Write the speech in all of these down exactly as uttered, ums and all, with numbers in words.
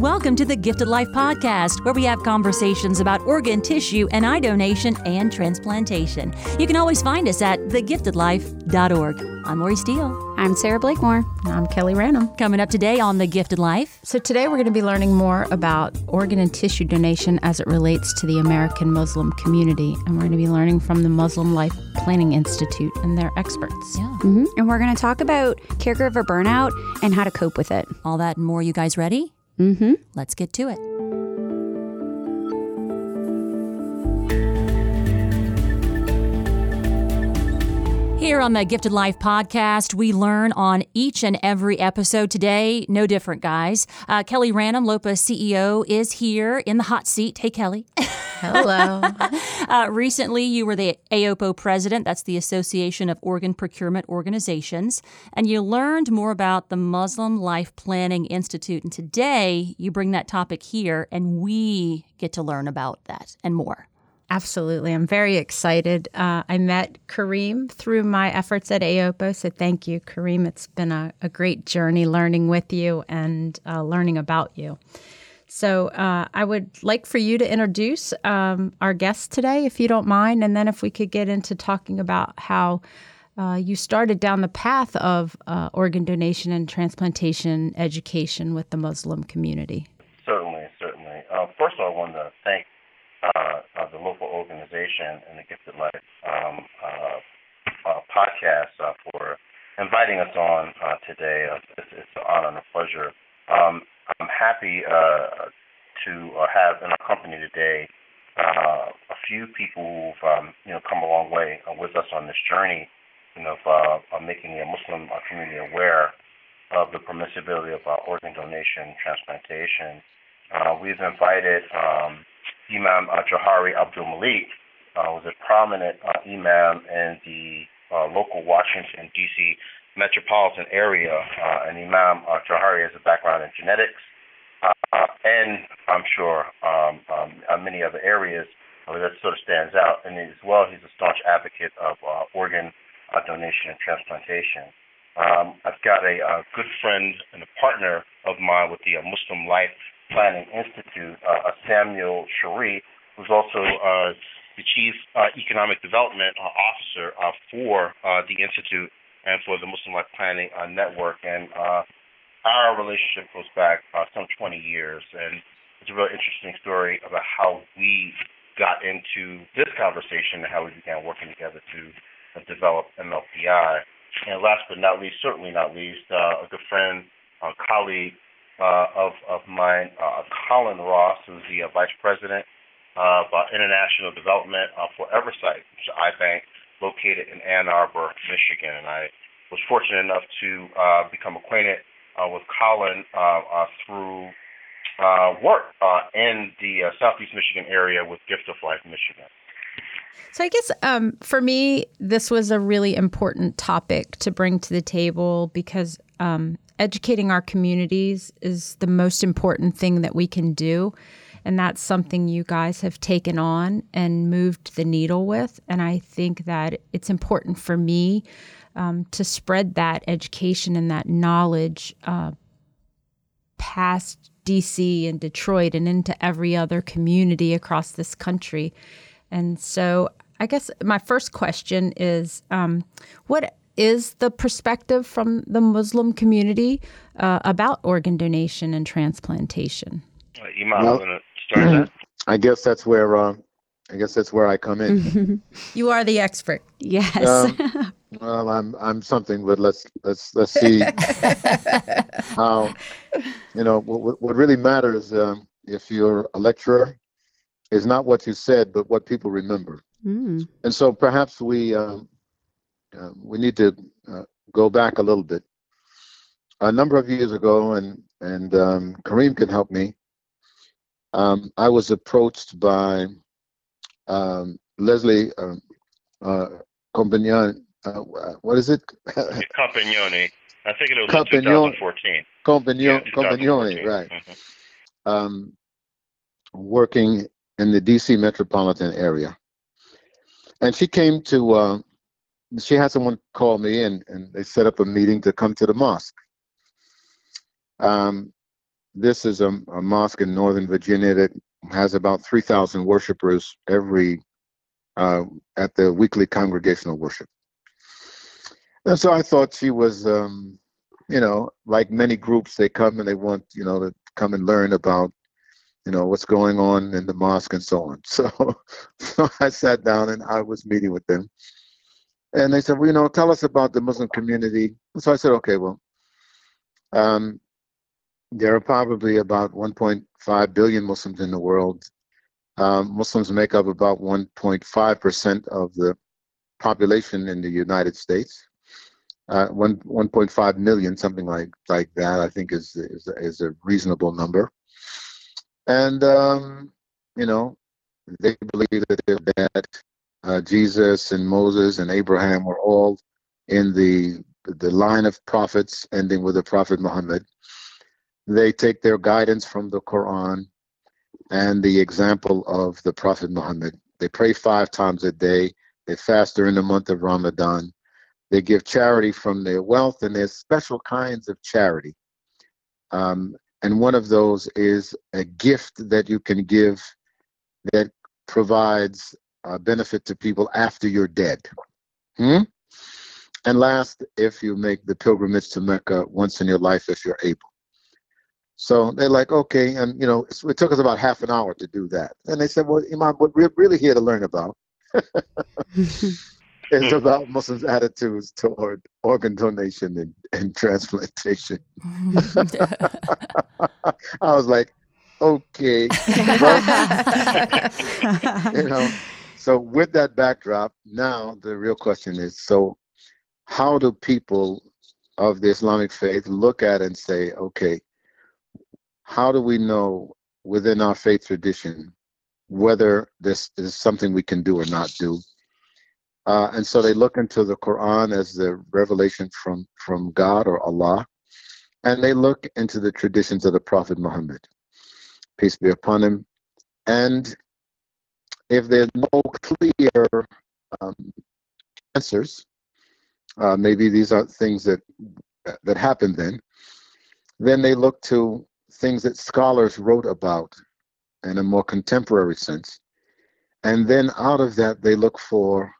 Welcome to the Gifted Life podcast, where we have conversations about organ, tissue, and eye donation and transplantation. You can always find us at the gifted life dot org. I'm Lori Steele. I'm Sarah Blakemore. And I'm Kelly Ranum. Coming up today on The Gifted Life. So today we're going to be learning more about organ and tissue donation as it relates to the American Muslim community. And we're going to be learning from the Muslim Life Planning Institute and their experts. Yeah. Mm-hmm. And we're going to talk about caregiver burnout and how to cope with it. All that and more. You guys ready? Mm-hmm. Let's get to it. Here on the Gifted Life podcast, we learn on each and every episode. Today, no different, guys. Uh, Kelly Ranum, LOPA C E O, is here in the hot seat. Hey, Kelly. Hello. uh, recently, you were the A O P O president. That's the Association of Organ Procurement Organizations. And you learned more about the Muslim Life Planning Institute. And today, you bring that topic here, and we get to learn about that and more. Absolutely. I'm very excited. Uh, I met Kareem through my efforts at A O P O, so thank you, Kareem. It's been a, a great journey learning with you and uh, learning about you. So uh, I would like for you to introduce um, our guest today, if you don't mind, and then if we could get into talking about how uh, you started down the path of uh, organ donation and transplantation education with the Muslim community. Certainly, certainly. Uh, first of all, I wanted to thank Uh, uh, the local organization and the Gifted Life um, uh, uh, podcast uh, for inviting us on uh, today. Uh, it's, it's an honor and a pleasure. Um, I'm happy uh, to uh, have in our company today uh, a few people who've um, you know come a long way uh, with us on this journey, you know, of, uh, of making the Muslim community aware of the permissibility of uh, organ donation, transplantation. Uh, we've invited. Um, Imam uh, Johari Abdul-Malik uh, was a prominent uh, imam in the uh, local Washington, D C metropolitan area. Uh, and Imam uh, Johari has a background in genetics uh, and, I'm sure, um, um, many other areas uh, that sort of stands out. And as well, he's a staunch advocate of uh, organ uh, donation and transplantation. Um, I've got a, a good friend and a partner of mine with the uh, Muslim Life Planning Institute, uh, Samuel Shareef, who's also uh, the Chief uh, Economic Development Officer uh, for uh, the Institute and for the Muslim Life Planning uh, Network. And uh, our relationship goes back uh, some twenty years, and it's a really interesting story about how we got into this conversation and how we began working together to uh, develop M L P I. And last but not least, certainly not least, uh, a good friend, a colleague, Uh, of, of mine, uh, Colin Ross, who's the uh, Vice President of uh, International Development uh, for Eversight, which is an iBank located in Ann Arbor, Michigan. And I was fortunate enough to uh, become acquainted uh, with Colin uh, uh, through uh, work uh, in the uh, Southeast Michigan area with Gift of Life Michigan. So I guess um, for me, this was a really important topic to bring to the table because um, educating our communities is the most important thing that we can do. And that's something you guys have taken on and moved the needle with. And I think that it's important for me um, to spread that education and that knowledge uh, past D C and Detroit and into every other community across this country. And so I guess my first question is, um, what is the perspective from the Muslim community uh, about organ donation and transplantation? Uh, Imam, well, I'm gonna start that. I guess that's where uh, I guess that's where I come in. Mm-hmm. You are the expert. Yes. Um, well, I'm I'm something, but let's let's let's see how you know what what really matters um, if you're a lecturer. Is not what you said, but what people remember. Mm. And so perhaps we um, uh, we need to uh, go back a little bit. A number of years ago, and and um, Kareem can help me, um, I was approached by um, Leslie uh, uh, Compagnone. Uh, what is it? Compagnone. I think it was Compagnone, in twenty fourteen. Compagnone, right. Mm-hmm. um, working in the D C metropolitan area. And she came to, uh, she had someone call me and, and they set up a meeting to come to the mosque. Um, this is a, a mosque in Northern Virginia that has about three thousand worshipers every, uh, at the weekly congregational worship. And so I thought she was, um, you know, like many groups, they come and they want, you know, to come and learn about, you know, what's going on in the mosque and so on. So, so I sat down and I was meeting with them. And they said, well, you know, tell us about the Muslim community. And so I said, okay, well, um, there are probably about one point five billion Muslims in the world. Um, Muslims make up about one point five percent of the population in the United States. Uh, one 1.5 million, something like like that, I think is is, is a reasonable number. And um, you know, they believe that that uh, Jesus and Moses and Abraham were all in the the line of prophets, ending with the Prophet Muhammad. They take their guidance from the Quran and the example of the Prophet Muhammad. They pray five times a day. They fast during the month of Ramadan. They give charity from their wealth, and there's special kinds of charity. Um, and one of those is a gift that you can give that provides a benefit to people after you're dead. Hmm? And last, if you make the pilgrimage to Mecca once in your life, if you're able. So they're like, okay, and you know, it took us about half an hour to do that. And they said, well, Imam, what we're really here to learn about it's about Muslims' attitudes toward organ donation and, and transplantation. I was like, okay. Well, you know, so with that backdrop, now the real question is, so how do people of the Islamic faith look at and say, okay, how do we know within our faith tradition whether this is something we can do or not do? Uh, and so they look into the Quran as the revelation from, from God or Allah, and they look into the traditions of the Prophet Muhammad, peace be upon him. And if there's no clear um, answers, uh, maybe these are things that that happened then, then they look to things that scholars wrote about in a more contemporary sense. And then out of that, they look for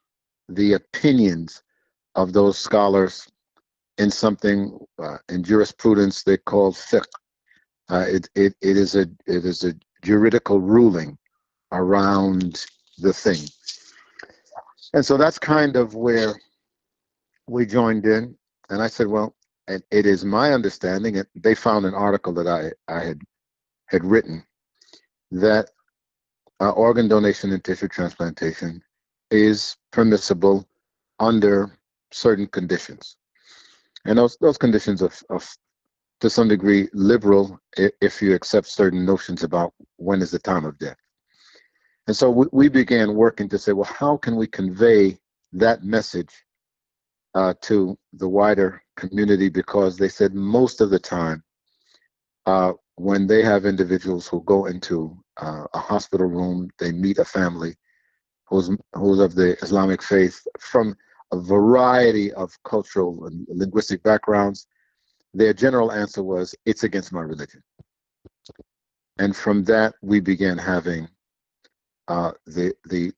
the opinions of those scholars in something uh, in jurisprudence they call fiqh. Uh, it, it it is a it is a juridical ruling around the thing, and so that's kind of where we joined in. And I said, well, it, it is my understanding. It, they found an article that I I had had written that uh, organ donation and tissue transplantation is permissible under certain conditions, and those those conditions are, are to some degree liberal if you accept certain notions about when is the time of death. And so we, we began working to say, well, how can we convey that message uh, to the wider community? Because they said most of the time uh, when they have individuals who go into uh, a hospital room, they meet a family Who's, who's of the Islamic faith from a variety of cultural and linguistic backgrounds, their general answer was, it's against my religion. And from that, we began having uh, the the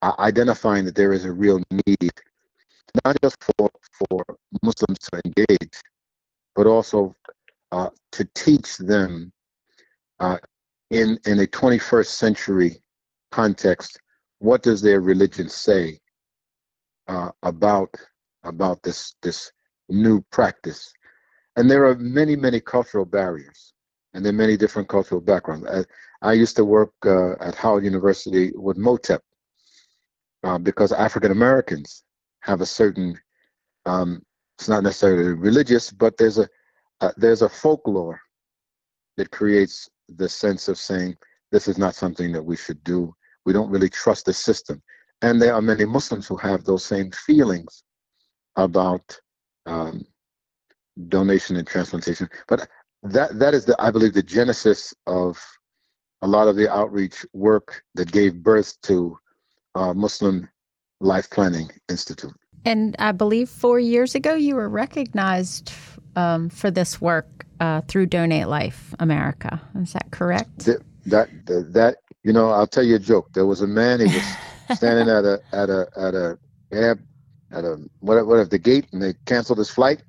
uh, identifying that there is a real need, not just for, for Muslims to engage, but also uh, to teach them uh, in, in a twenty-first century context, what does their religion say uh, about about this this new practice? And there are many, many cultural barriers, and there are many different cultural backgrounds. I, I used to work uh, at Howard University with MOTEP uh, because African Americans have a certain, um, it's not necessarily religious, but there's a uh, there's a folklore that creates the sense of saying this is not something that we should do. We don't really trust the system. And there are many Muslims who have those same feelings about um, donation and transplantation. But that that is the, I believe, the genesis of a lot of the outreach work that gave birth to uh, Muslim Life Planning Institute. And I believe four years ago you were recognized um, for this work uh, through Donate Life America. Is that correct? The, that the, that you know, I'll tell you a joke. There was a man, he was standing at a at a at a air, at a what what at the gate, and they canceled his flight.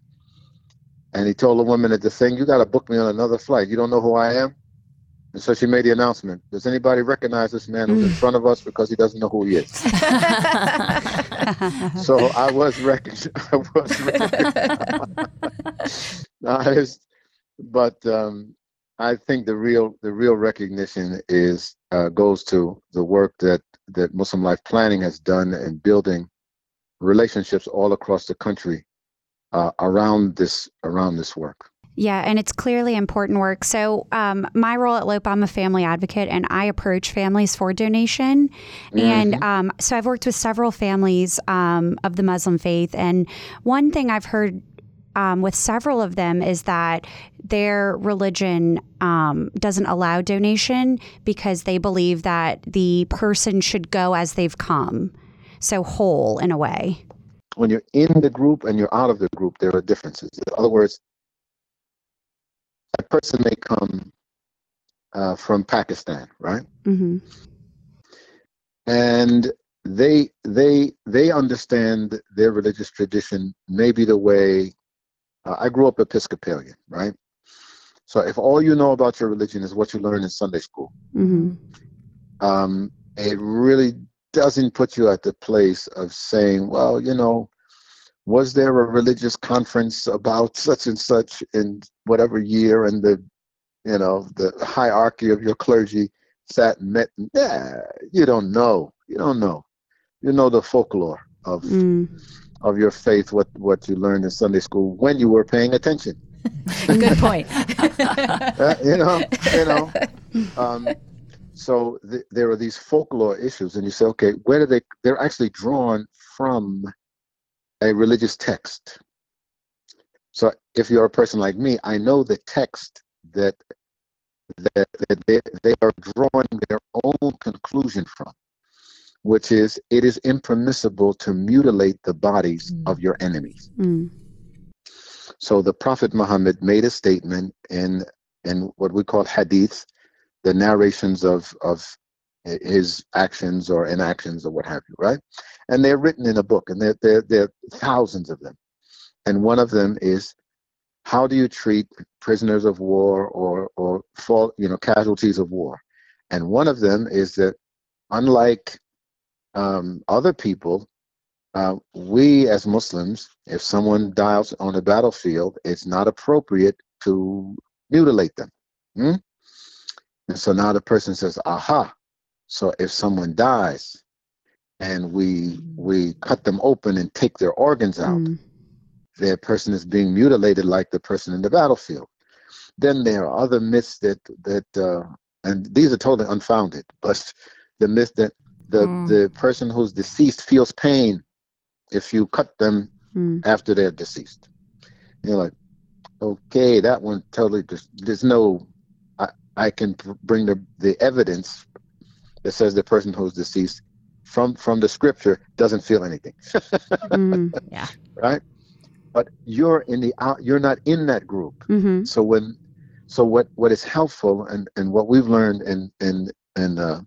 And he told the woman at the thing, "You got to book me on another flight. You don't know who I am." And so she made the announcement, "Does anybody recognize this man who's in front of us? Because he doesn't know who he is." So I was recognized. I was recognized. I was, but um, I think the real the real recognition is uh, goes to the work that, that Muslim Life Planning has done in building relationships all across the country uh, around this around this work. Yeah, and it's clearly important work. So um, my role at L O P E, I'm a family advocate, and I approach families for donation. Mm-hmm. And um, so I've worked with several families um, of the Muslim faith. And one thing I've heard um, with several of them is that their religion um, doesn't allow donation because they believe that the person should go as they've come. So whole in a way. When you're in the group and you're out of the group, there are differences. In other words, a person may come uh, from Pakistan, right? Mm-hmm. And they they they understand their religious tradition maybe the way uh, I grew up Episcopalian, right? So if all you know about your religion is what you learn in Sunday school, mm-hmm. um, it really doesn't put you at the place of saying, well, you know, was there a religious conference about such and such in whatever year, and the, you know, the hierarchy of your clergy sat and met? Yeah, you don't know. You don't know. You know the folklore of mm. of your faith, what, what you learned in Sunday school when you were paying attention. Good point. uh, you know, you know. Um, so th- there are these folklore issues, and you say, okay, where do they? They're actually drawn from a religious text. So if you're a person like me, I know the text that that, that they, they are drawing their own conclusion from, which is it is impermissible to mutilate the bodies mm. of your enemies. Mm. So the Prophet Muhammad made a statement in in what we call hadith, the narrations of of his actions or inactions or what have you, right? And they're written in a book, and there there there are thousands of them. And one of them is, how do you treat prisoners of war or or fall, you know, casualties of war? And one of them is that, unlike um, other people, uh, we as Muslims, if someone dies on a battlefield, it's not appropriate to mutilate them. Hmm? And so now the person says, aha. So if someone dies and we we cut them open and take their organs out, mm. their person is being mutilated like the person in the battlefield. Then there are other myths that, that uh, and these are totally unfounded, but the myth that the, mm. the person who's deceased feels pain if you cut them mm. after they're deceased. You're like, okay, that one totally, just, there's no, I, I can bring the, the evidence that says the person who's deceased from from the scripture doesn't feel anything. mm, yeah. Right? But you're in the out, you're not in that group. Mm-hmm. So when so what, what is helpful and, and what we've learned in in, in uh,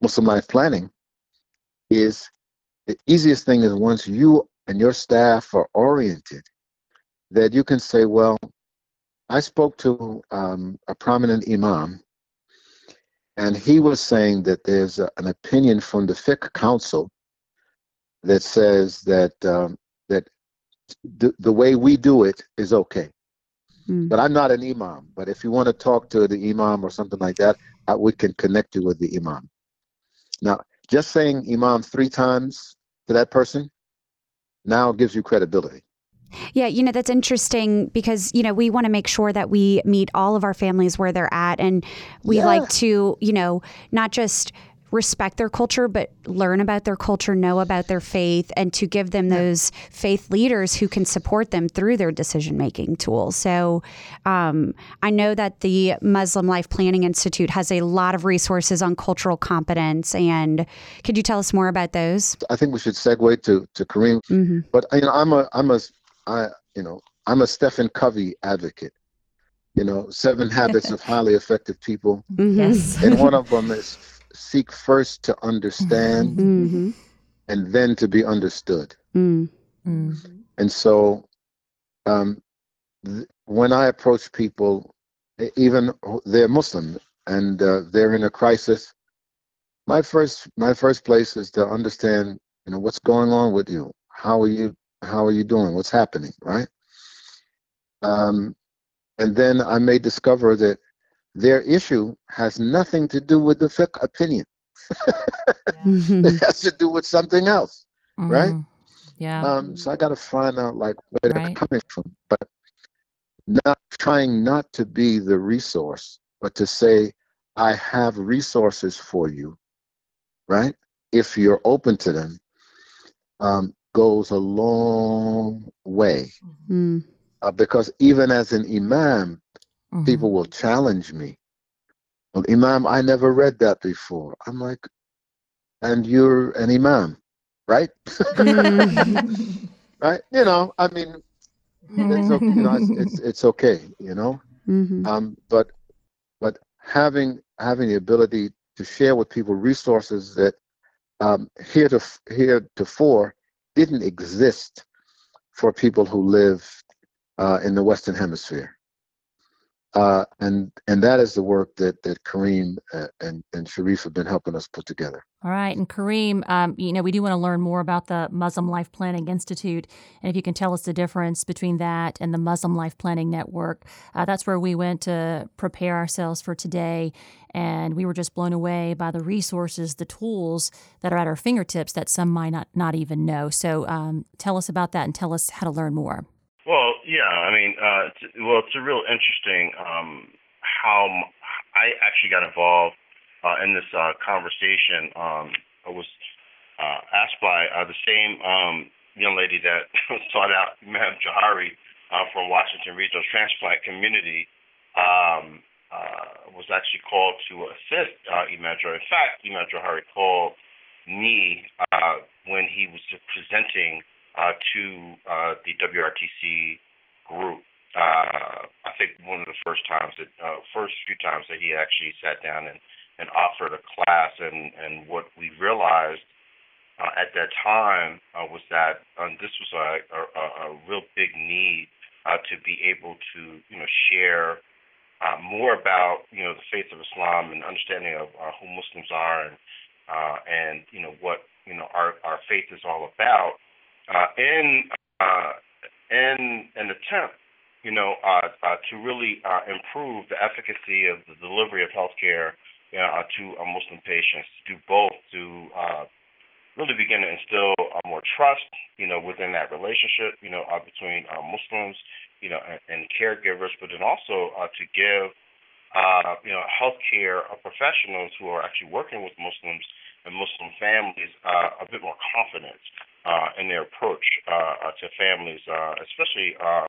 Muslim Life Planning is the easiest thing is once you and your staff are oriented, that you can say, well, I spoke to um, a prominent imam, and he was saying that there's a, an opinion from the Fiqh Council that says that um, that th- the way we do it is okay. Mm. But I'm not an imam. But if you want to talk to the imam or something like that, I, we can connect you with the imam. Now, just saying imam three times to that person now gives you credibility. Yeah, you know, that's interesting because, you know, we want to make sure that we meet all of our families where they're at, and we yeah. like to, you know, not just respect their culture, but learn about their culture, know about their faith, and to give them those faith leaders who can support them through their decision-making tools. So um, I know that the Muslim Life Planning Institute has a lot of resources on cultural competence. And could you tell us more about those? I think we should segue to, to Kareem. Mm-hmm. But you know, I'm a, I'm a, I, you know, I'm a Stephen Covey advocate. You know, seven habits of highly effective people. Yes. And one of them is seek first to understand mm-hmm. and then to be understood. Mm-hmm. And so um, th- when I approach people, even they're Muslim and uh, they're in a crisis, my first my first place is to understand, you know, what's going on with you? How are you, how are you doing? What's happening, right? Um. And then I may discover that their issue has nothing to do with the fiqh opinion. Mm-hmm. It has to do with something else, mm-hmm. right? Yeah. Um, so I got to find out like where right. they're coming from, but not trying not to be the resource, but to say, I have resources for you, right? If you're open to them, um, goes a long way. Mm-hmm. Uh, because even as an imam, mm-hmm. people will challenge me. Well, imam, I never read that before. I'm like, and you're an imam, right? Mm-hmm. Right? You know, I mean, it's okay. You know, it's, it's, it's okay, you know? Mm-hmm. Um, but but having having the ability to share with people resources that um, heretofore, heretofore didn't exist for people who live Uh, in the Western Hemisphere, uh, and and that is the work that that Kareem and and Shareef have been helping us put together. All right, and Kareem, um, you know, we do want to learn more about the Muslim Life Planning Institute, and if you can tell us the difference between that and the Muslim Life Planning Network, uh, that's where we went to prepare ourselves for today, and we were just blown away by the resources, the tools that are at our fingertips that some might not not even know. So, um, tell us about that, and tell us how to learn more. Well, yeah, I mean, uh, it's, well, it's a real interesting um, how m- I actually got involved uh, in this uh, conversation. Um, I was uh, asked by uh, the same um, young lady that sought out Madam Johari uh, from Washington Regional Transplant Community, um, uh, was actually called to assist uh, Imam Johari. In fact, Imam Johari called me uh, when he was presenting Uh, to uh, the W R T C group. Uh, I think one of the first times, that, uh, first few times that he actually sat down and, and offered a class, and, and what we realized uh, at that time uh, was that um, this was a, a, a real big need uh, to be able to, you know, share uh, more about, you know, the faith of Islam and understanding of uh, who Muslims are and, uh, and, you know, what, you know, our, our faith is all about. Uh, in uh, in an attempt, you know, uh, uh, to really uh, improve the efficacy of the delivery of healthcare uh, to uh, Muslim patients, to do both, to uh, really begin to instill uh, more trust, you know, within that relationship, you know, uh, between uh, Muslims, you know, and, and caregivers, but then also uh, to give, uh, you know, healthcare professionals who are actually working with Muslims and Muslim families uh, a bit more confidence Uh, in their approach uh, to families, uh, especially uh,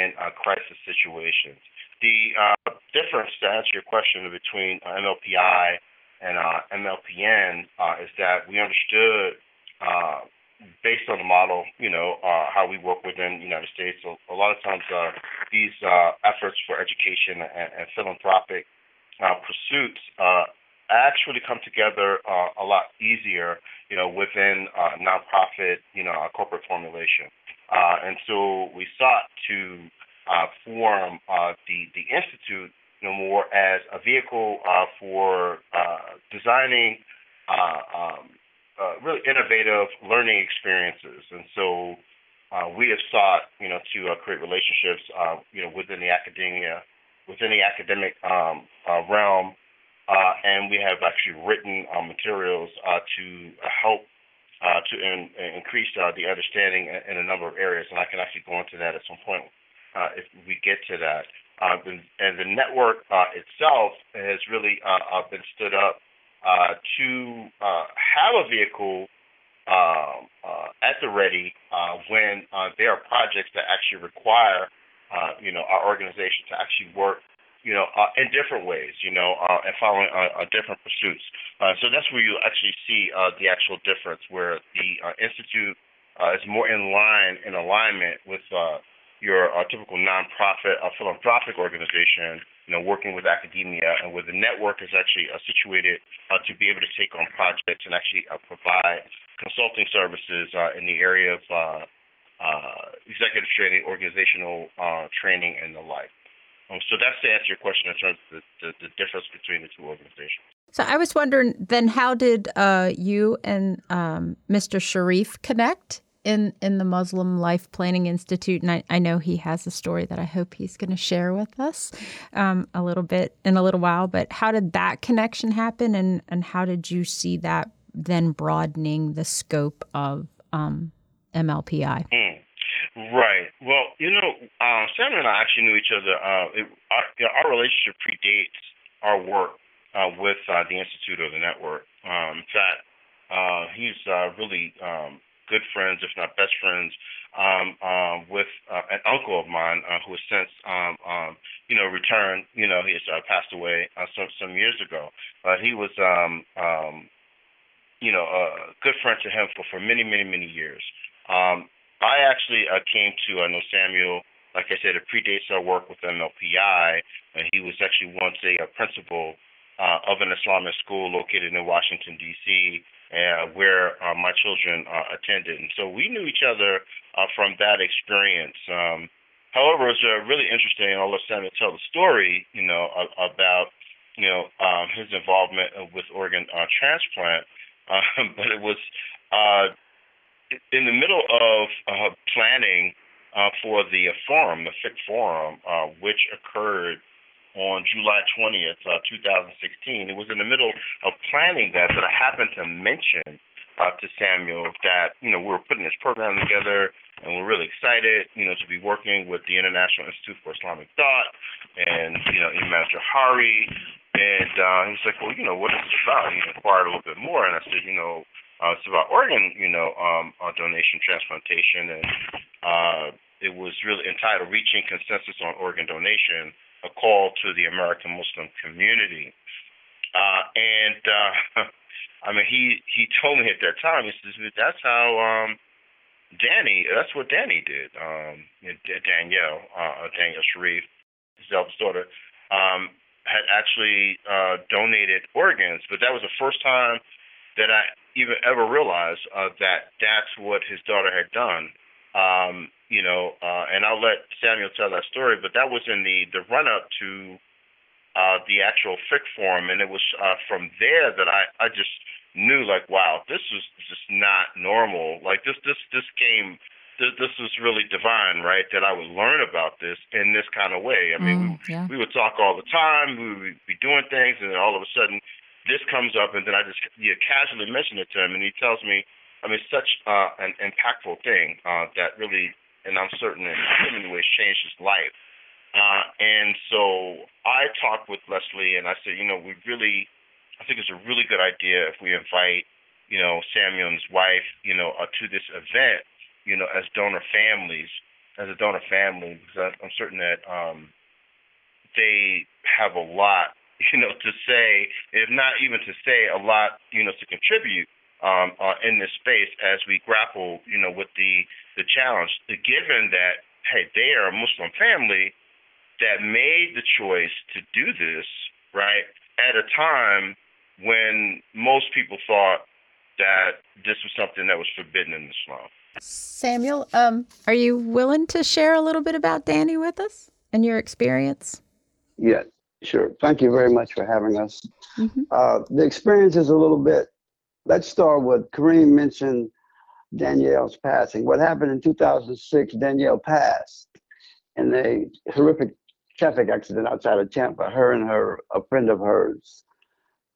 in uh, crisis situations. The uh, difference, to answer your question, between uh, M L P I and uh, M L P N uh, is that we understood, uh, based on the model, you know, uh, how we work within the United States, so a lot of times uh, these uh, efforts for education and, and philanthropic uh, pursuits uh actually come together uh, a lot easier, you know, within uh, nonprofit, you know, uh, corporate formulation. Uh, and so we sought to uh, form uh, the, the Institute, you know, more as a vehicle uh, for uh, designing uh, um, uh, really innovative learning experiences. And so uh, we have sought, you know, to uh, create relationships, uh, you know, within the academia, within the academic um, uh, realm, Uh, and we have actually written uh, materials uh, to help uh, to in, increase uh, the understanding in a number of areas, and I can actually go into that at some point uh, if we get to that. Uh, and the network uh, itself has really uh, been stood up uh, to uh, have a vehicle uh, uh, at the ready uh, when uh, there are projects that actually require, uh, you know, our organization to actually work, you know, uh, in different ways, you know, uh, and following uh, uh, different pursuits. Uh, so that's where you actually see uh, the actual difference, where the uh, Institute uh, is more in line, in alignment with uh, your uh, typical nonprofit, uh, philanthropic organization, you know, working with academia, and where the network is actually uh, situated uh, to be able to take on projects and actually uh, provide consulting services uh, in the area of uh, uh, executive training, organizational uh, training, and the like. Um, so that's to answer your question in terms of the, the, the difference between the two organizations. So I was wondering, then how did uh, you and um, Mister Shareef connect in, in the Muslim Life Planning Institute? And I, I know he has a story that I hope he's going to share with us um, a little bit in a little while. But how did that connection happen, and, and how did you see that then broadening the scope of um, M L P I? Mm. Right. Well, you know, uh, Sam and I actually knew each other. Uh, it, our, our relationship predates our work uh, with uh, the Institute or the network. Um, in fact, uh, he's uh, really um, good friends, if not best friends, um, uh, with uh, an uncle of mine uh, who has since, um, um, you know, returned. You know, he has uh, passed away uh, some, some years ago. Uh, he was, um, um, you know, a good friend to him for, for many, many, many years. Um, I actually uh, came to uh, know Samuel, like I said, it predates our work with M L P I, and he was actually once a, a principal uh, of an Islamic school located in Washington, D C, uh, where uh, my children uh, attended. And so we knew each other uh, from that experience. Um, however, it's uh, really interesting, and I'll let Samuel tell the story, you know, uh, about, you know, um, his involvement with organ uh, transplant, um, but it was uh, – in the middle of uh, planning uh, for the uh, forum, the Fiqh Forum, uh, which occurred on July twentieth, uh, two thousand sixteen, it was in the middle of planning that that I happened to mention uh, to Samuel that, you know, we were putting this program together and we're really excited, you know, to be working with the International Institute for Islamic Thought and, you know, Imam Johari. And uh, he was like, well, you know, what is this about? He inquired a little bit more, and I said, you know, Uh, it's about organ, you know, um, uh, donation, transplantation, and uh, it was really entitled Reaching Consensus on Organ Donation, a Call to the American Muslim Community. Uh, and, uh, I mean, he, he told me at that time, he says, that's how um, Danny, that's what Danny did, um, Danielle, uh, Danielle Shareef, his eldest daughter, um, had actually uh, donated organs, but that was the first time that I even ever realized uh, that that's what his daughter had done, um, you know, uh, and I'll let Samuel tell that story, but that was in the, the run-up to uh, the actual Fiqh Forum, and it was uh, from there that I, I just knew, like, wow, this is just not normal. Like, this this, this came, this, this was really divine, right, that I would learn about this in this kind of way. I mean, mm, we, yeah. we would talk all the time, we would be doing things, and then all of a sudden, this comes up, and then I just you know, casually mention it to him, and he tells me, I mean, such uh, an impactful thing uh, that really, and I'm certain in so many ways, changed his life. Uh, and so I talked with Leslie, and I said, you know, we really, I think it's a really good idea if we invite, you know, Samuel and his wife, you know, uh, to this event, you know, as donor families, as a donor family, because I'm certain that um, they have a lot, you know, to say, if not even to say a lot, you know, to contribute um, uh, in this space as we grapple, you know, with the, the challenge, given that, hey, they are a Muslim family that made the choice to do this, right, at a time when most people thought that this was something that was forbidden in Islam. Samuel, um, are you willing to share a little bit about Danny with us and your experience? Yes. Sure. Thank you very much for having us. Mm-hmm. Uh, the experience is a little bit, let's start with Kareem mentioned Danielle's passing. What happened in two thousand six, Danielle passed in a horrific traffic accident outside of Tampa, her and her, a friend of hers.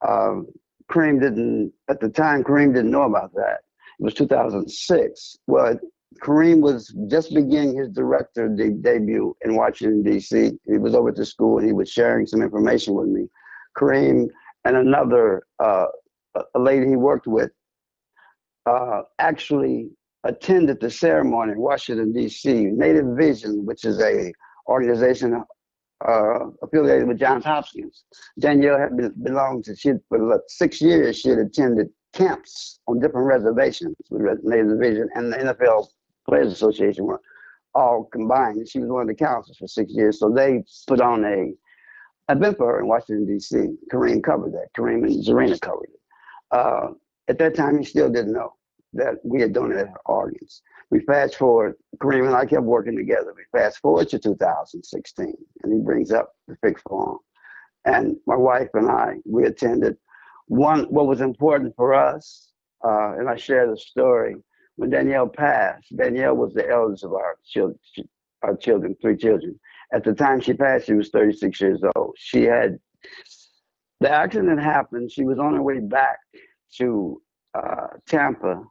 Um, Kareem didn't, at the time, Kareem didn't know about that. It was two thousand six. Well, Kareem was just beginning his director de- debut in Washington, D C He was over to school, and he was sharing some information with me. Kareem and another uh, a lady he worked with uh, actually attended the ceremony in Washington, D C Native Vision, which is a organization uh, affiliated with Johns Hopkins. Danielle had been, belonged to, she, for like six years, she had attended camps on different reservations with Native Vision and the N F L Players Association were all combined. She was one of the counselors for six years. So they put on a event for her in Washington, D C Kareem covered that. Kareem and Zarina covered it. Uh, at that time, he still didn't know that we had donated her organs. We fast forward, Kareem and I kept working together. We fast forward to two thousand sixteen, and he brings up the Fiqh Forum. And my wife and I, we attended. One, what was important for us, uh, and I share the story, when Danielle passed, Danielle was the eldest of our children, our children, three children. At the time she passed, she was thirty-six years old. She had, the accident happened, she was on her way back to uh, Tampa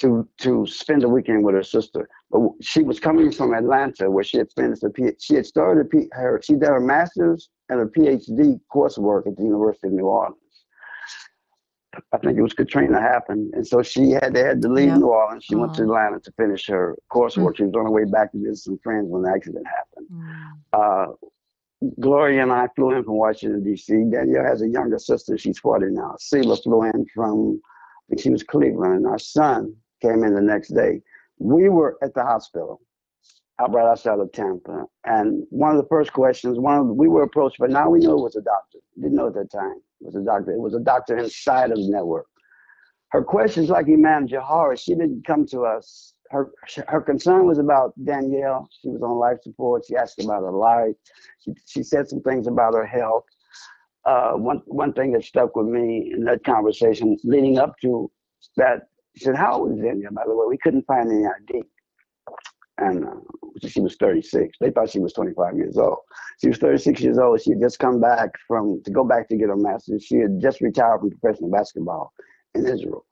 to to spend a weekend with her sister. But she was coming from Atlanta where she had finished a P H D. She had started a, her, she did her master's and her P H D coursework at the University of New Orleans. I think it was Katrina happened. And so she had, they had to leave yep. New Orleans. She wow. went to Atlanta to finish her coursework. Mm. She was on her way back to visit some friends when the accident happened. Mm. Uh, Gloria and I flew in from Washington, D C Danielle has a younger sister. She's forty now. Sheila flew in from, I think she was Cleveland. And our son came in the next day. We were at the hospital out right outside of Tampa. And one of the first questions, one of the, we were approached, but now we know it was a doctor. Didn't know at that time. was a doctor. It was a doctor inside of the network. Her questions, like Imam Johari, she didn't come to us. Her her concern was about Danielle. She was on life support. She asked about her life. She, she said some things about her health. Uh, one, one thing that stuck with me in that conversation leading up to that, she said, how old is Danielle, by the way? We couldn't find any I D. And uh, she was thirty-six. They thought she was twenty-five years old. She was thirty-six years old. She had just come back from, to go back to get her master's. She had just retired from professional basketball in Israel.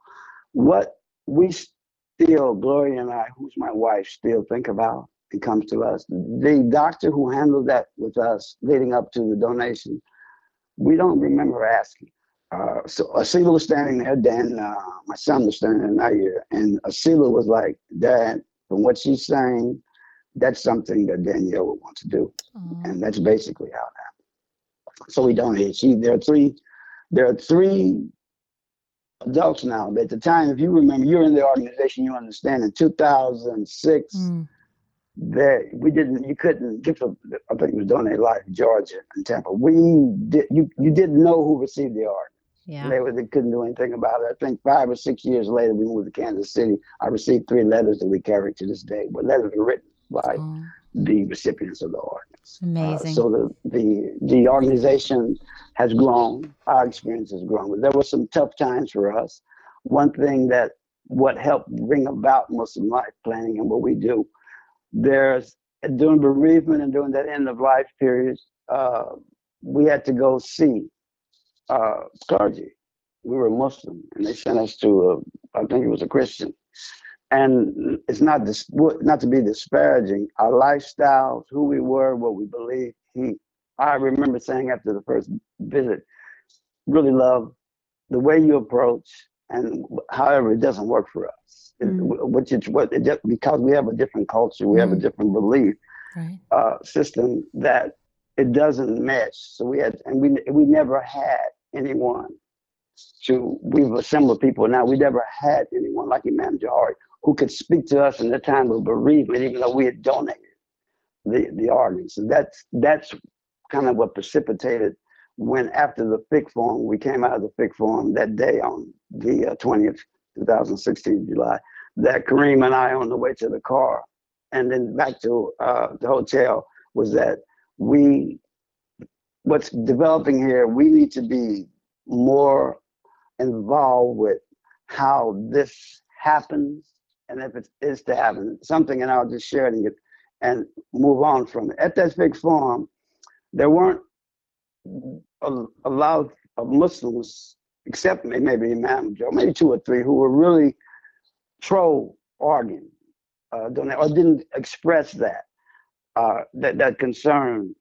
What we still, Gloria and I, who's my wife, still think about, it comes to us. The doctor who handled that with us leading up to the donation, we don't remember asking. Uh, so Asila was standing there, Dan, uh, my son was standing there in year, and Asila was like, Dad, from what she's saying, that's something that Danielle would want to do. Mm-hmm. And that's basically how it happened. So we donated. She, there are three, there are three adults now. But at the time, if you remember, you're in the organization, you understand. In two thousand six, mm. that we didn't, you couldn't give. A, I think it was Donate Life, Georgia and Tampa. We did, you you didn't know who received the organ. Yeah. They, were, they couldn't do anything about it. I think five or six years later, we moved to Kansas City. I received three letters that we carry to this day. But letters were written by oh. the recipients of the organs. Amazing. Uh, so the, the the organization has grown. Our experience has grown. But there were some tough times for us. One thing that what helped bring about Muslim life planning and what we do, there's during bereavement and during that end of life period, uh, we had to go see Uh, clergy. We were Muslim, and they sent us to a, I think it was a Christian. And it's not dis- not to be disparaging. Our lifestyles, who we were, what we believed. He, I remember saying after the first visit, really love the way you approach, and however, it doesn't work for us. Mm-hmm. Which is what it, because we have a different culture, we mm-hmm. have a different belief right. uh, system that. It doesn't mesh. So we had, and we we never had anyone to, we've assembled people now. We never had anyone like Imam Johari who could speak to us in the time of bereavement, even though we had donated the, the organs. So that's, that's kind of what precipitated when after the Fiqh Forum, we came out of the Fiqh Forum that day on the twentieth, two thousand sixteen, July, that Kareem and I on the way to the car and then back to uh, the hotel was that we, what's developing here, we need to be more involved with how this happens and if it is to happen, something, and I'll just share it and, get, and move on from it. At that Fiqh Forum, there weren't a, a lot of Muslims, except maybe Imam Joe, maybe two or three, who were really pro-organ, uh, or didn't express that. Uh, that, that concern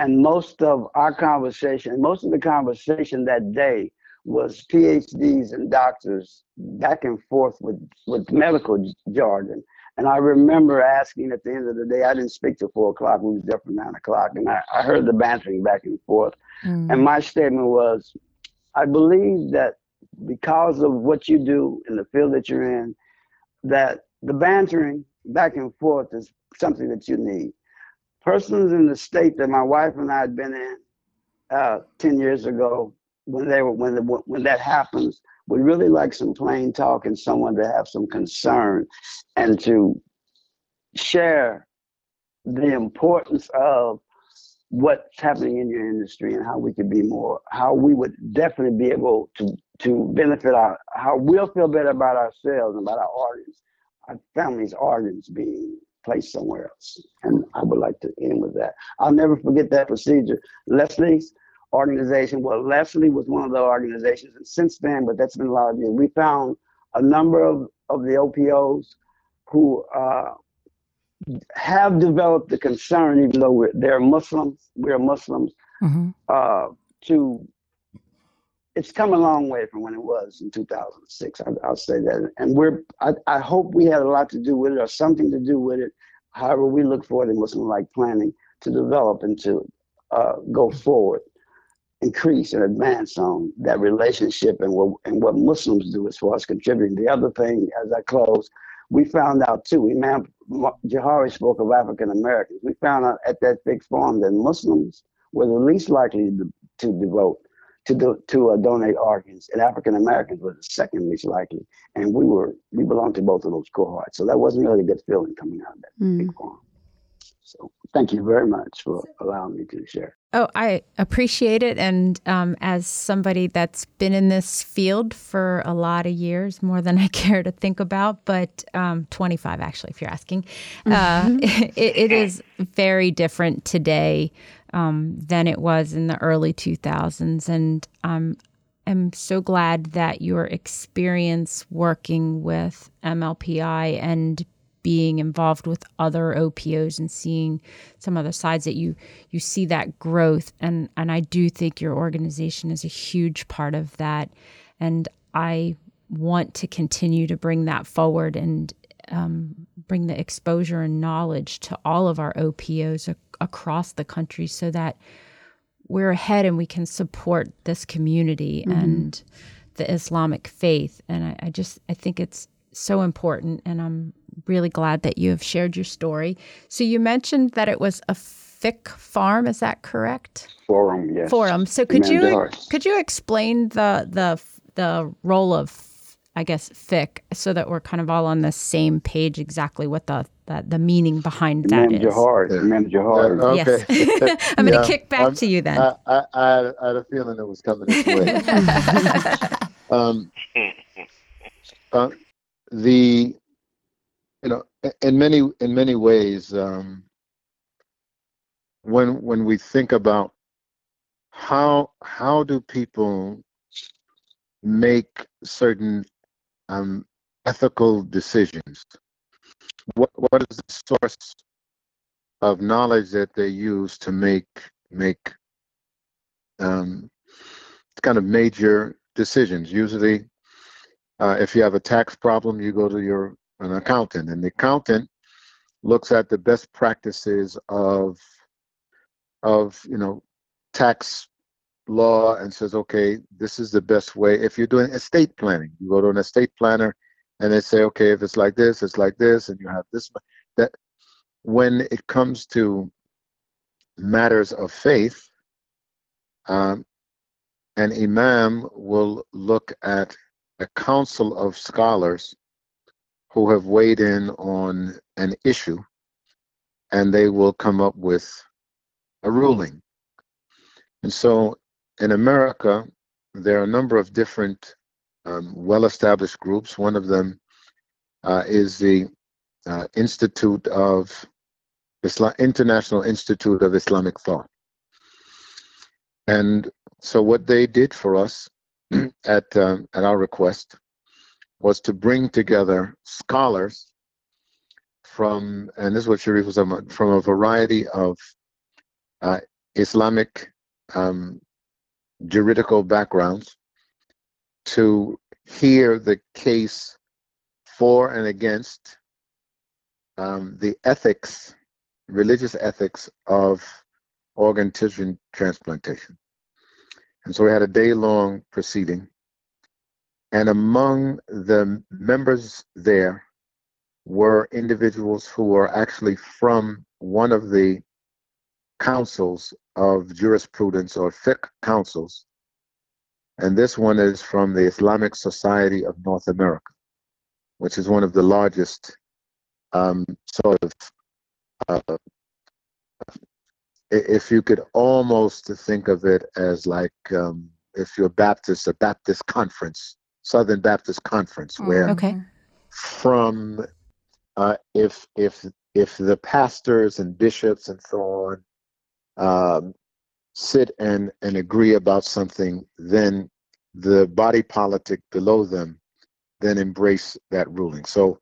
And most of our conversation, most of the conversation that day was PhDs and doctors back and forth with, with medical jargon. And I remember asking at the end of the day, I didn't speak till four o'clock, we was there from nine o'clock, and I, I heard the bantering back and forth. Mm. And my statement was, I believe that because of what you do in the field that you're in, that the bantering back and forth is something that you need. Persons in the state that my wife and I had been in uh, ten years ago, when they were when the, when that happens, we really like some plain talk and someone to have some concern and to share the importance of what's happening in your industry and how we could be more, how we would definitely be able to to benefit our, how we'll feel better about ourselves and about our audience, our family's organs being placed somewhere else. And I would like to end with that. I'll never forget that procedure. Leslie's organization, well, Leslie was one of the organizations, and since then, but that's been a lot of years, we found a number of, of the O P Os who uh, have developed the concern, even though we're, they're Muslims, we're Muslims, mm-hmm. uh, to, it's come a long way from when it was in two thousand six, I, I'll say that. And we're, I, I hope we had a lot to do with it or something to do with it. However, we look forward in Muslim Life Planning to develop and to uh, go forward, increase and advance on that relationship and what, and what Muslims do as far as contributing. The other thing, as I close, we found out too, Imam Johari spoke of African Americans. We found out at that Fiqh Forum that Muslims were the least likely to, to devote, to do, to uh, donate organs, and African Americans were the second least likely. And we were, we belonged to both of those cohorts. So that wasn't really a good feeling coming out of that mm. Fiqh Forum. So thank you very much for allowing me to share. Oh, I appreciate it. And um, as somebody that's been in this field for a lot of years, more than I care to think about, but um, twenty-five, actually, if you're asking, mm-hmm. uh, it, it is very different today um, than it was in the early two thousands. And um, I'm so glad that your experience working with M L P I and being involved with other O P Os and seeing some other sides that you you see that growth. And, and I do think your organization is a huge part of that. And I want to continue to bring that forward and um, bring the exposure and knowledge to all of our O P Os ac- across the country so that we're ahead and we can support this community mm-hmm. and the Islamic faith. And I, I just, I think it's so important. And I'm really glad that you have shared your story. So you mentioned that it was a Fiqh farm. Is that correct? Forum, yes. Forum. So could Amen you doors. could you explain the the the role of, I guess, Fiqh, so that we're kind of all on the same page exactly what the the, the meaning behind that Amen is? Johari. Amen Johari. Uh, okay. Yes. I'm yeah. going to kick back I'm, to you then. I, I, I, I had a feeling it was coming this way. um, uh, the You know, in many in many ways, um, when when we think about how how do people make certain um, ethical decisions, what what is the source of knowledge that they use to make make um, kind of major decisions? Usually, uh, if you have a tax problem, you go to your an accountant, and the accountant looks at the best practices of, of you know, tax law and says, okay, this is the best way. If you're doing estate planning, you go to an estate planner, and they say, okay, if it's like this, it's like this, and you have this. That when it comes to matters of faith, um, an imam will look at a council of scholars who have weighed in on an issue, and they will come up with a ruling. And so in America, there are a number of different um, well-established groups. One of them uh, is the uh, Institute of Islam- International Institute of Islamic Thought. And so what they did for us at uh, at our request was to bring together scholars from, and this is what Shareef was talking about, from a variety of uh, Islamic um, juridical backgrounds to hear the case for and against um, the ethics, religious ethics of organ tissue transplantation. And so we had a day-long proceeding. And among the members there were individuals who were actually from one of the councils of jurisprudence, or fiqh councils. And this one is from the Islamic Society of North America, which is one of the largest um, sort of, uh, if you could almost think of it as like, um, if you're Baptist, a Baptist conference, Southern Baptist Conference, where okay. from uh, if if if the pastors and bishops and so on um, sit and and agree about something, then the body politic below them then embrace that ruling. So,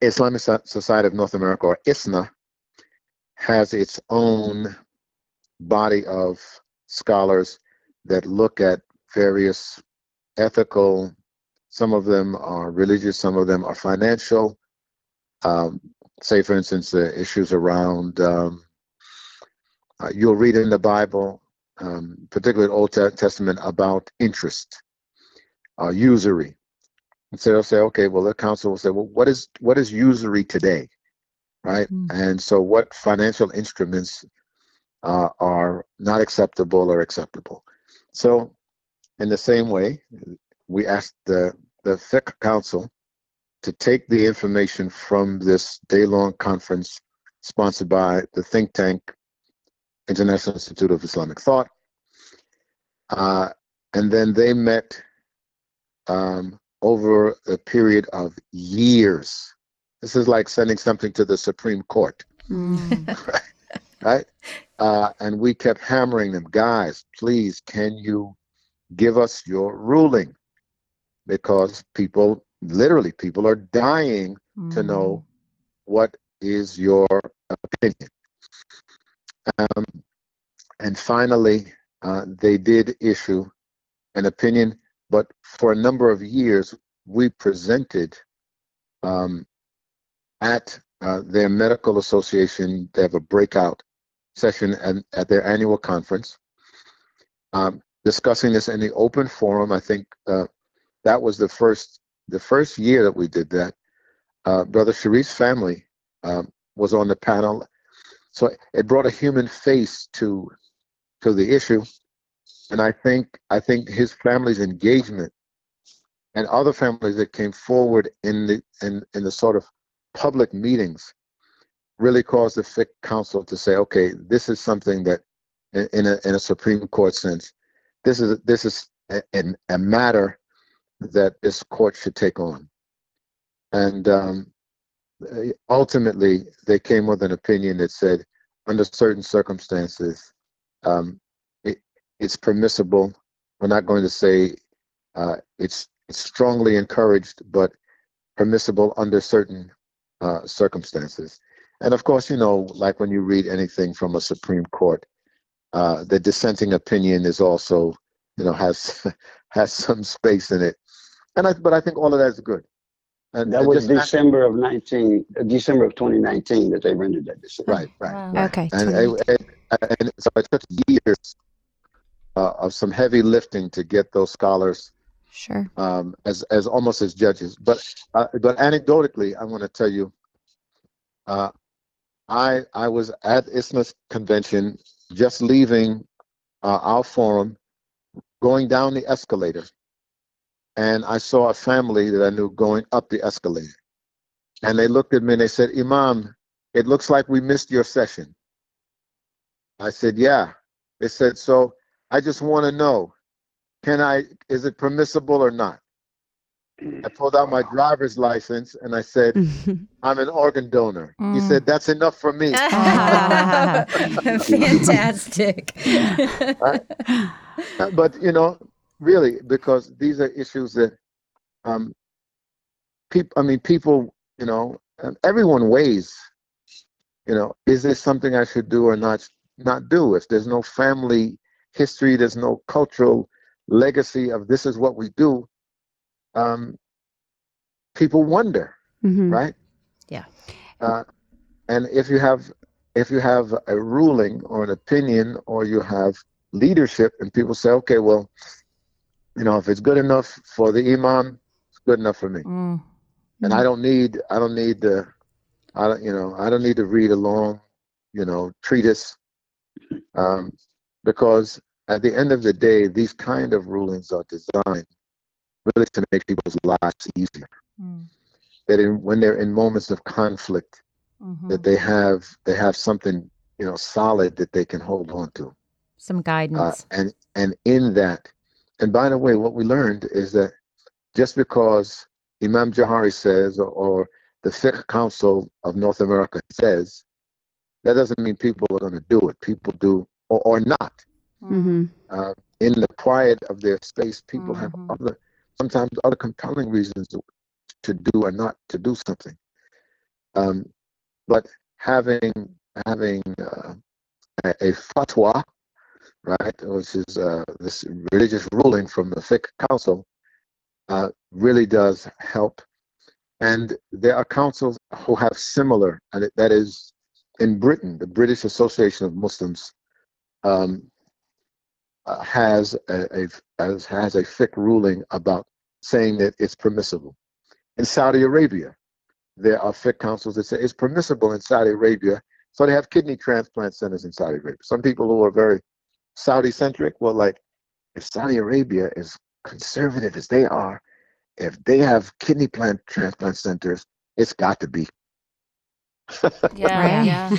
Islamic Society of North America, or I S N A, has its own body of scholars that look at various ethical, some of them are religious, some of them are financial. Um, say, for instance, the issues around, um, uh, you'll read in the Bible, um, particularly Old Testament, about interest, uh, usury. And so they'll say, okay, well, the council will say, well, what is what is usury today, right? Mm-hmm. And so what financial instruments uh, are not acceptable or acceptable? So in the same way, we asked the, the Fiqh Council to take the information from this day-long conference sponsored by the think tank, International Institute of Islamic Thought. Uh, and then they met um, over a period of years. This is like sending something to the Supreme Court, mm. right? right? Uh, and we kept hammering them, guys, please, can you give us your ruling, because people, literally people are dying mm. to know what is your opinion. Um, and finally, uh, they did issue an opinion, but for a number of years, we presented um, at uh, their medical association. They have a breakout session and at their annual conference. Um, discussing this in the open forum. I think uh, that was the first the first year that we did that. Uh, Brother Shareef's family um, was on the panel. So it brought a human face to to the issue. And I think I think his family's engagement and other families that came forward in the in, in the sort of public meetings really caused the Fiqh Council to say, okay, this is something that in a in a Supreme Court sense, This is this is a, a matter that this court should take on. And um, ultimately, they came with an opinion that said, under certain circumstances, um, it, it's permissible. We're not going to say uh, it's, it's strongly encouraged, but permissible under certain uh, circumstances. And of course, you know, like when you read anything from a Supreme Court, Uh, the dissenting opinion is also, you know, has has some space in it, and I, but I think all of that's good. And that was December of nineteen, December of twenty nineteen that they rendered that decision. Right, right. Wow. right. Okay. And, and, and so it took years uh, of some heavy lifting to get those scholars, sure, um, as as almost as judges. But uh, but anecdotally, I want to tell you, uh, I I was at I S N A's convention, just leaving uh, our forum, going down the escalator, and I saw a family that I knew going up the escalator. And they looked at me and they said, "Imam, it looks like we missed your session." I said, "Yeah." They said, "So I just want to know, can I, is it permissible or not?" I pulled out my driver's license and I said, "I'm an organ donor." Mm. He said, "That's enough for me." Ah, fantastic. Right? But, you know, really, because these are issues that um, people, I mean, people, you know, everyone weighs, you know, is this something I should do or not not do. If there's no family history, there's no cultural legacy of this is what we do, um, people wonder, mm-hmm. right? Yeah. Uh, and if you have if you have a ruling or an opinion, or you have leadership, and people say, okay, well, you know, if it's good enough for the imam, it's good enough for me. Mm. And I don't need, I don't need the, I don't, you know, I don't need to read a long, you know, treatise, um, because at the end of the day, these kind of rulings are designed really to make people's lives easier. Mm. That in, when they're in moments of conflict, mm-hmm. that they have, they have something, you know, solid that they can hold on to. Some guidance. Uh, and, and in that, and by the way, what we learned is that just because Imam Johari says, or, or the Fiqh Council of North America says, that doesn't mean people are going to do it. People do, or, or not. Mm-hmm. Uh, in the quiet of their space, people mm-hmm. have other, sometimes other compelling reasons to, to do or not to do something. Um, but having having uh, a, a fatwa, right, which is uh, this religious ruling from the Fiqh Council, uh, really does help. And there are councils who have similar, and that is in Britain, the British Association of Muslims um, uh, has a, a has a Fiqh ruling about saying that it's permissible. In Saudi Arabia, there are Fiqh councils that say it's permissible in Saudi Arabia, so they have kidney transplant centers in Saudi Arabia. Some people who are very Saudi-centric, well, like, if Saudi Arabia is conservative as they are, if they have kidney plant transplant centers, it's got to be. Yeah, yeah.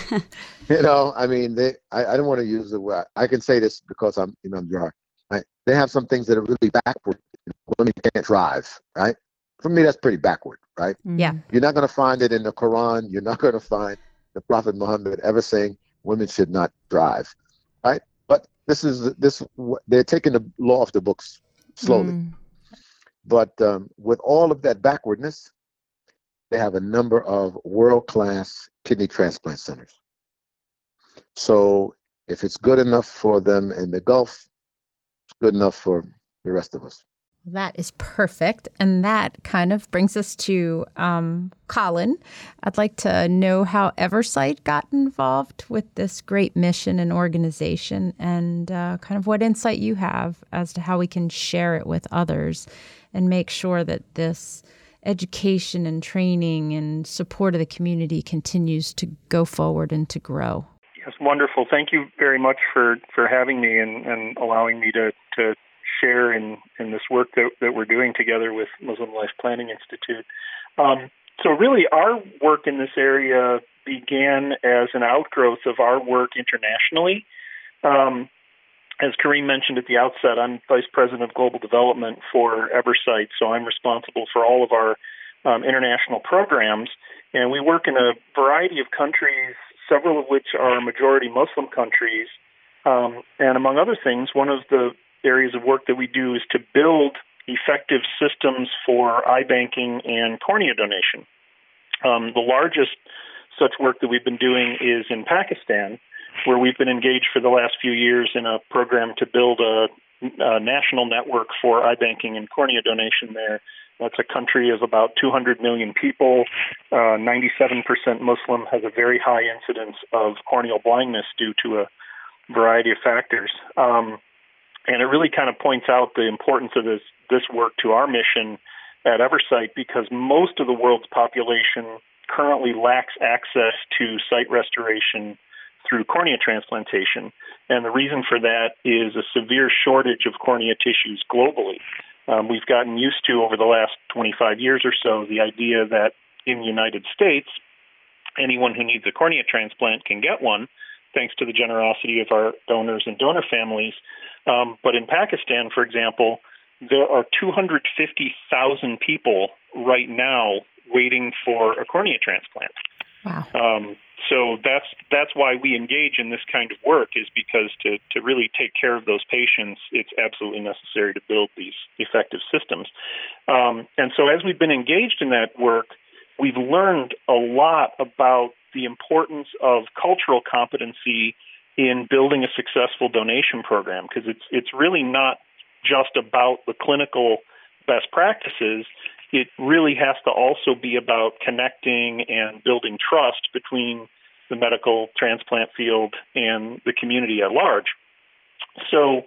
You know, I mean, they. I, I don't want to use the word. I can say this because I'm, you know, I'm dry. Right? They have some things that are really backward. Women can't drive, right? For me, that's pretty backward, right? Yeah. You're not going to find it in the Quran. You're not going to find the Prophet Muhammad ever saying women should not drive, right? This is this. They're taking the law off the books slowly, mm. but um, with all of that backwardness, they have a number of world-class kidney transplant centers. So if it's good enough for them in the Gulf, it's good enough for the rest of us. That is perfect. And that kind of brings us to um, Colin. I'd like to know how Eversight got involved with this great mission and organization, and uh, kind of what insight you have as to how we can share it with others and make sure that this education and training and support of the community continues to go forward and to grow. Yes, wonderful. Thank you very much for, for having me and, and allowing me to, to share in, in this work that, that we're doing together with Muslim Life Planning Institute. Um, so really our work in this area began as an outgrowth of our work internationally. Um, as Kareem mentioned at the outset, I'm Vice President of Global Development for Eversight, so I'm responsible for all of our um, international programs. And we work in a variety of countries, several of which are majority Muslim countries. Um, and among other things, one of the areas of work that we do is to build effective systems for eye banking and cornea donation. Um, the largest such work that we've been doing is in Pakistan, where we've been engaged for the last few years in a program to build a, a national network for eye banking and cornea donation there. That's a country of about two hundred million people. Uh, ninety-seven percent Muslim, has a very high incidence of corneal blindness due to a variety of factors. Um, And it really kind of points out the importance of this this work to our mission at Eversight, because most of the world's population currently lacks access to sight restoration through cornea transplantation. And the reason for that is a severe shortage of cornea tissues globally. Um, we've gotten used to, over the last twenty-five years or so, the idea that in the United States, anyone who needs a cornea transplant can get one, thanks to the generosity of our donors and donor families. Um, but in Pakistan, for example, there are two hundred fifty thousand people right now waiting for a cornea transplant. Wow. Um, so that's that's why we engage in this kind of work, is because to, to really take care of those patients, it's absolutely necessary to build these effective systems. Um, and so as we've been engaged in that work, we've learned a lot about the importance of cultural competency in building a successful donation program, because it's it's really not just about the clinical best practices. It really has to also be about connecting and building trust between the medical transplant field and the community at large. So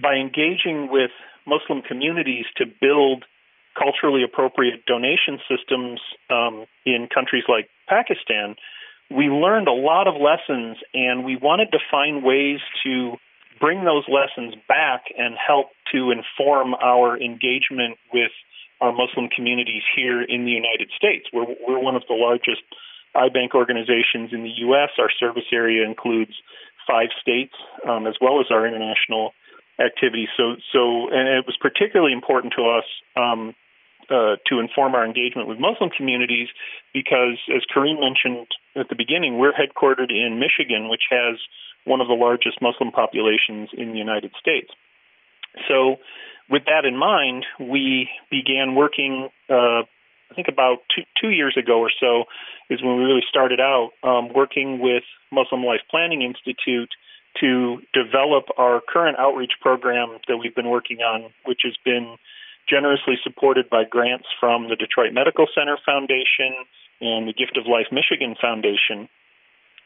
by engaging with Muslim communities to build culturally appropriate donation systems um, in countries like Pakistan, we learned a lot of lessons, and we wanted to find ways to bring those lessons back and help to inform our engagement with our Muslim communities here in the United States. We're, we're one of the largest iBank organizations in the U S. Our service area includes five states, um, as well as our international activities. So, so, and it was particularly important to us um, uh, to inform our engagement with Muslim communities because, as Kareem mentioned at the beginning, we're headquartered in Michigan, which has one of the largest Muslim populations in the United States. So with that in mind, we began working, uh, I think about two, two years ago or so is when we really started out, um, working with Muslim Life Planning Institute to develop our current outreach program that we've been working on, which has been generously supported by grants from the Detroit Medical Center Foundation and the Gift of Life Michigan Foundation.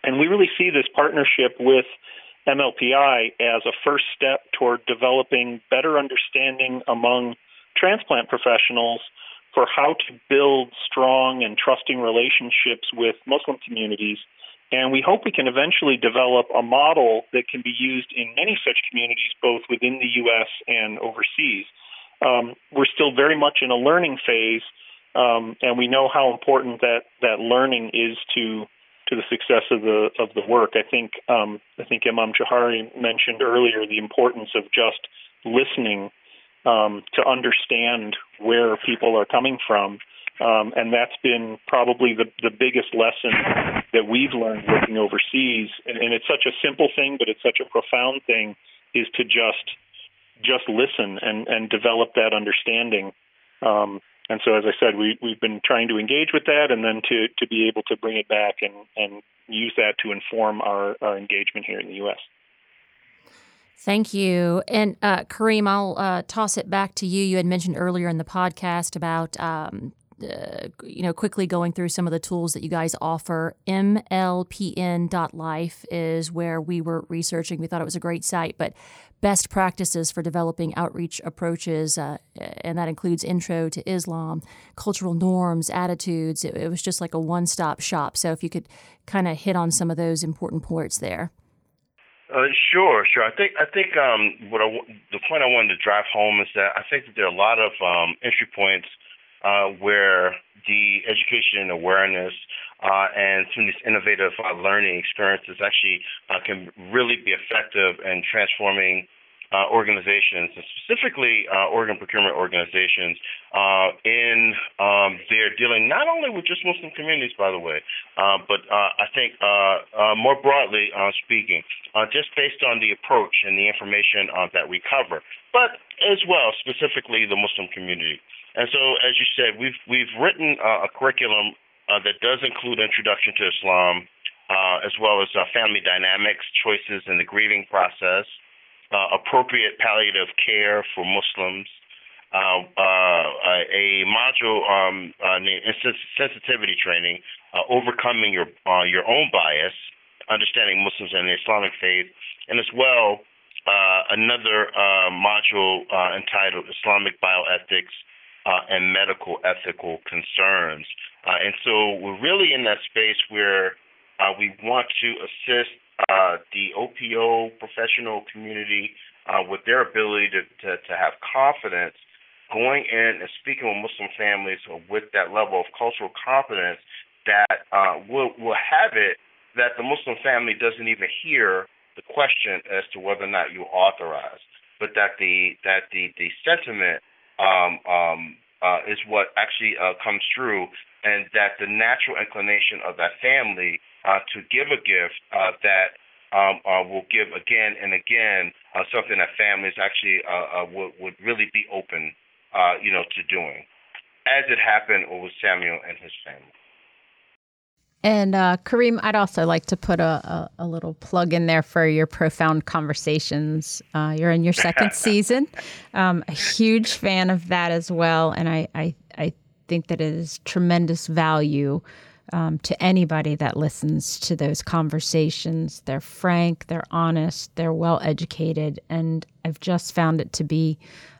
And we really see this partnership with M L P I as a first step toward developing better understanding among transplant professionals for how to build strong and trusting relationships with Muslim communities. And we hope we can eventually develop a model that can be used in many such communities, both within the U S and overseas. Um, we're still very much in a learning phase, um, and we know how important that, that learning is to to the success of the of the work. I think um, I think Imam Johari mentioned earlier the importance of just listening um, to understand where people are coming from, um, and that's been probably the, the biggest lesson that we've learned working overseas. And, and it's such a simple thing, but it's such a profound thing, is to just just listen and, and develop that understanding. Um, And so, as I said, we, we've been trying to engage with that and then to, to be able to bring it back and, and use that to inform our, our engagement here in the U S. Thank you. And uh, Kareem, I'll uh, toss it back to you. You had mentioned earlier in the podcast about, um, uh, you know, quickly going through some of the tools that you guys offer. M L P N dot life is where we were researching. We thought it was a great site, but best practices for developing outreach approaches, uh, and that includes intro to Islam, cultural norms, attitudes. It, it was just like a one-stop shop. So if you could kind of hit on some of those important points there. Uh, sure, sure. I think I think um, what I, the point I wanted to drive home is that I think that there are a lot of um, entry points uh, where the education and awareness Uh, and some of these innovative uh, learning experiences actually uh, can really be effective in transforming uh, organizations, and specifically uh, organ procurement organizations, uh, in um, their dealing not only with just Muslim communities, by the way, uh, but uh, I think uh, uh, more broadly uh, speaking, uh, just based on the approach and the information uh, that we cover, but as well specifically the Muslim community. And so, as you said, we've we've written uh, a curriculum Uh, that does include introduction to Islam, uh, as well as uh, family dynamics, choices in the grieving process, uh, appropriate palliative care for Muslims, uh, uh, a module um, uh, named sensitivity training, uh, overcoming your uh, your own bias, understanding Muslims and the Islamic faith, and as well uh, another uh, module uh, entitled Islamic Bioethics uh, and Medical Ethical Concerns. Uh, and so we're really in that space where uh, we want to assist uh, the O P O professional community uh, with their ability to, to, to have confidence going in and speaking with Muslim families with that level of cultural competence that uh, will will have it that the Muslim family doesn't even hear the question as to whether or not you authorize, but that the that the the sentiment um, um, uh, is what actually uh, comes through. And that the natural inclination of that family uh, to give a gift uh, that um, uh, will give again and again uh, something that families actually uh, uh, would, would really be open, uh, you know, to doing, as it happened with Samuel and his family. And uh, Kareem, I'd also like to put a, a, a little plug in there for your Profound Conversations. Uh, you're in your second season. Um, a huge fan of that as well. And I, I, I think that it is tremendous value um, to anybody that listens to those conversations. They're frank, they're honest, they're well-educated. And I've just found it to be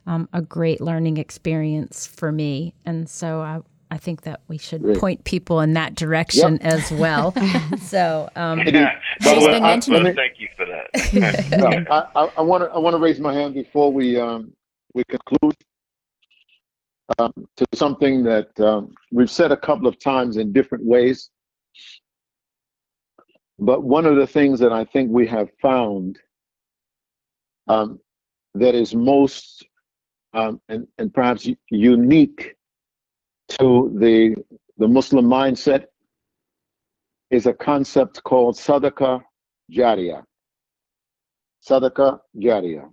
um, a great learning experience for me. And so I I think that we should Great. point people in that direction yep. as well. So, um, yeah. she's well, been I, mentioning. Well, thank you for that. no, I want to I want to raise my hand before we um, we conclude um, to something that um, we've said a couple of times in different ways. But one of the things that I think we have found um, that is most um, and and perhaps unique to the the Muslim mindset is a concept called Sadaqa Jariya. Sadaqa Jariya,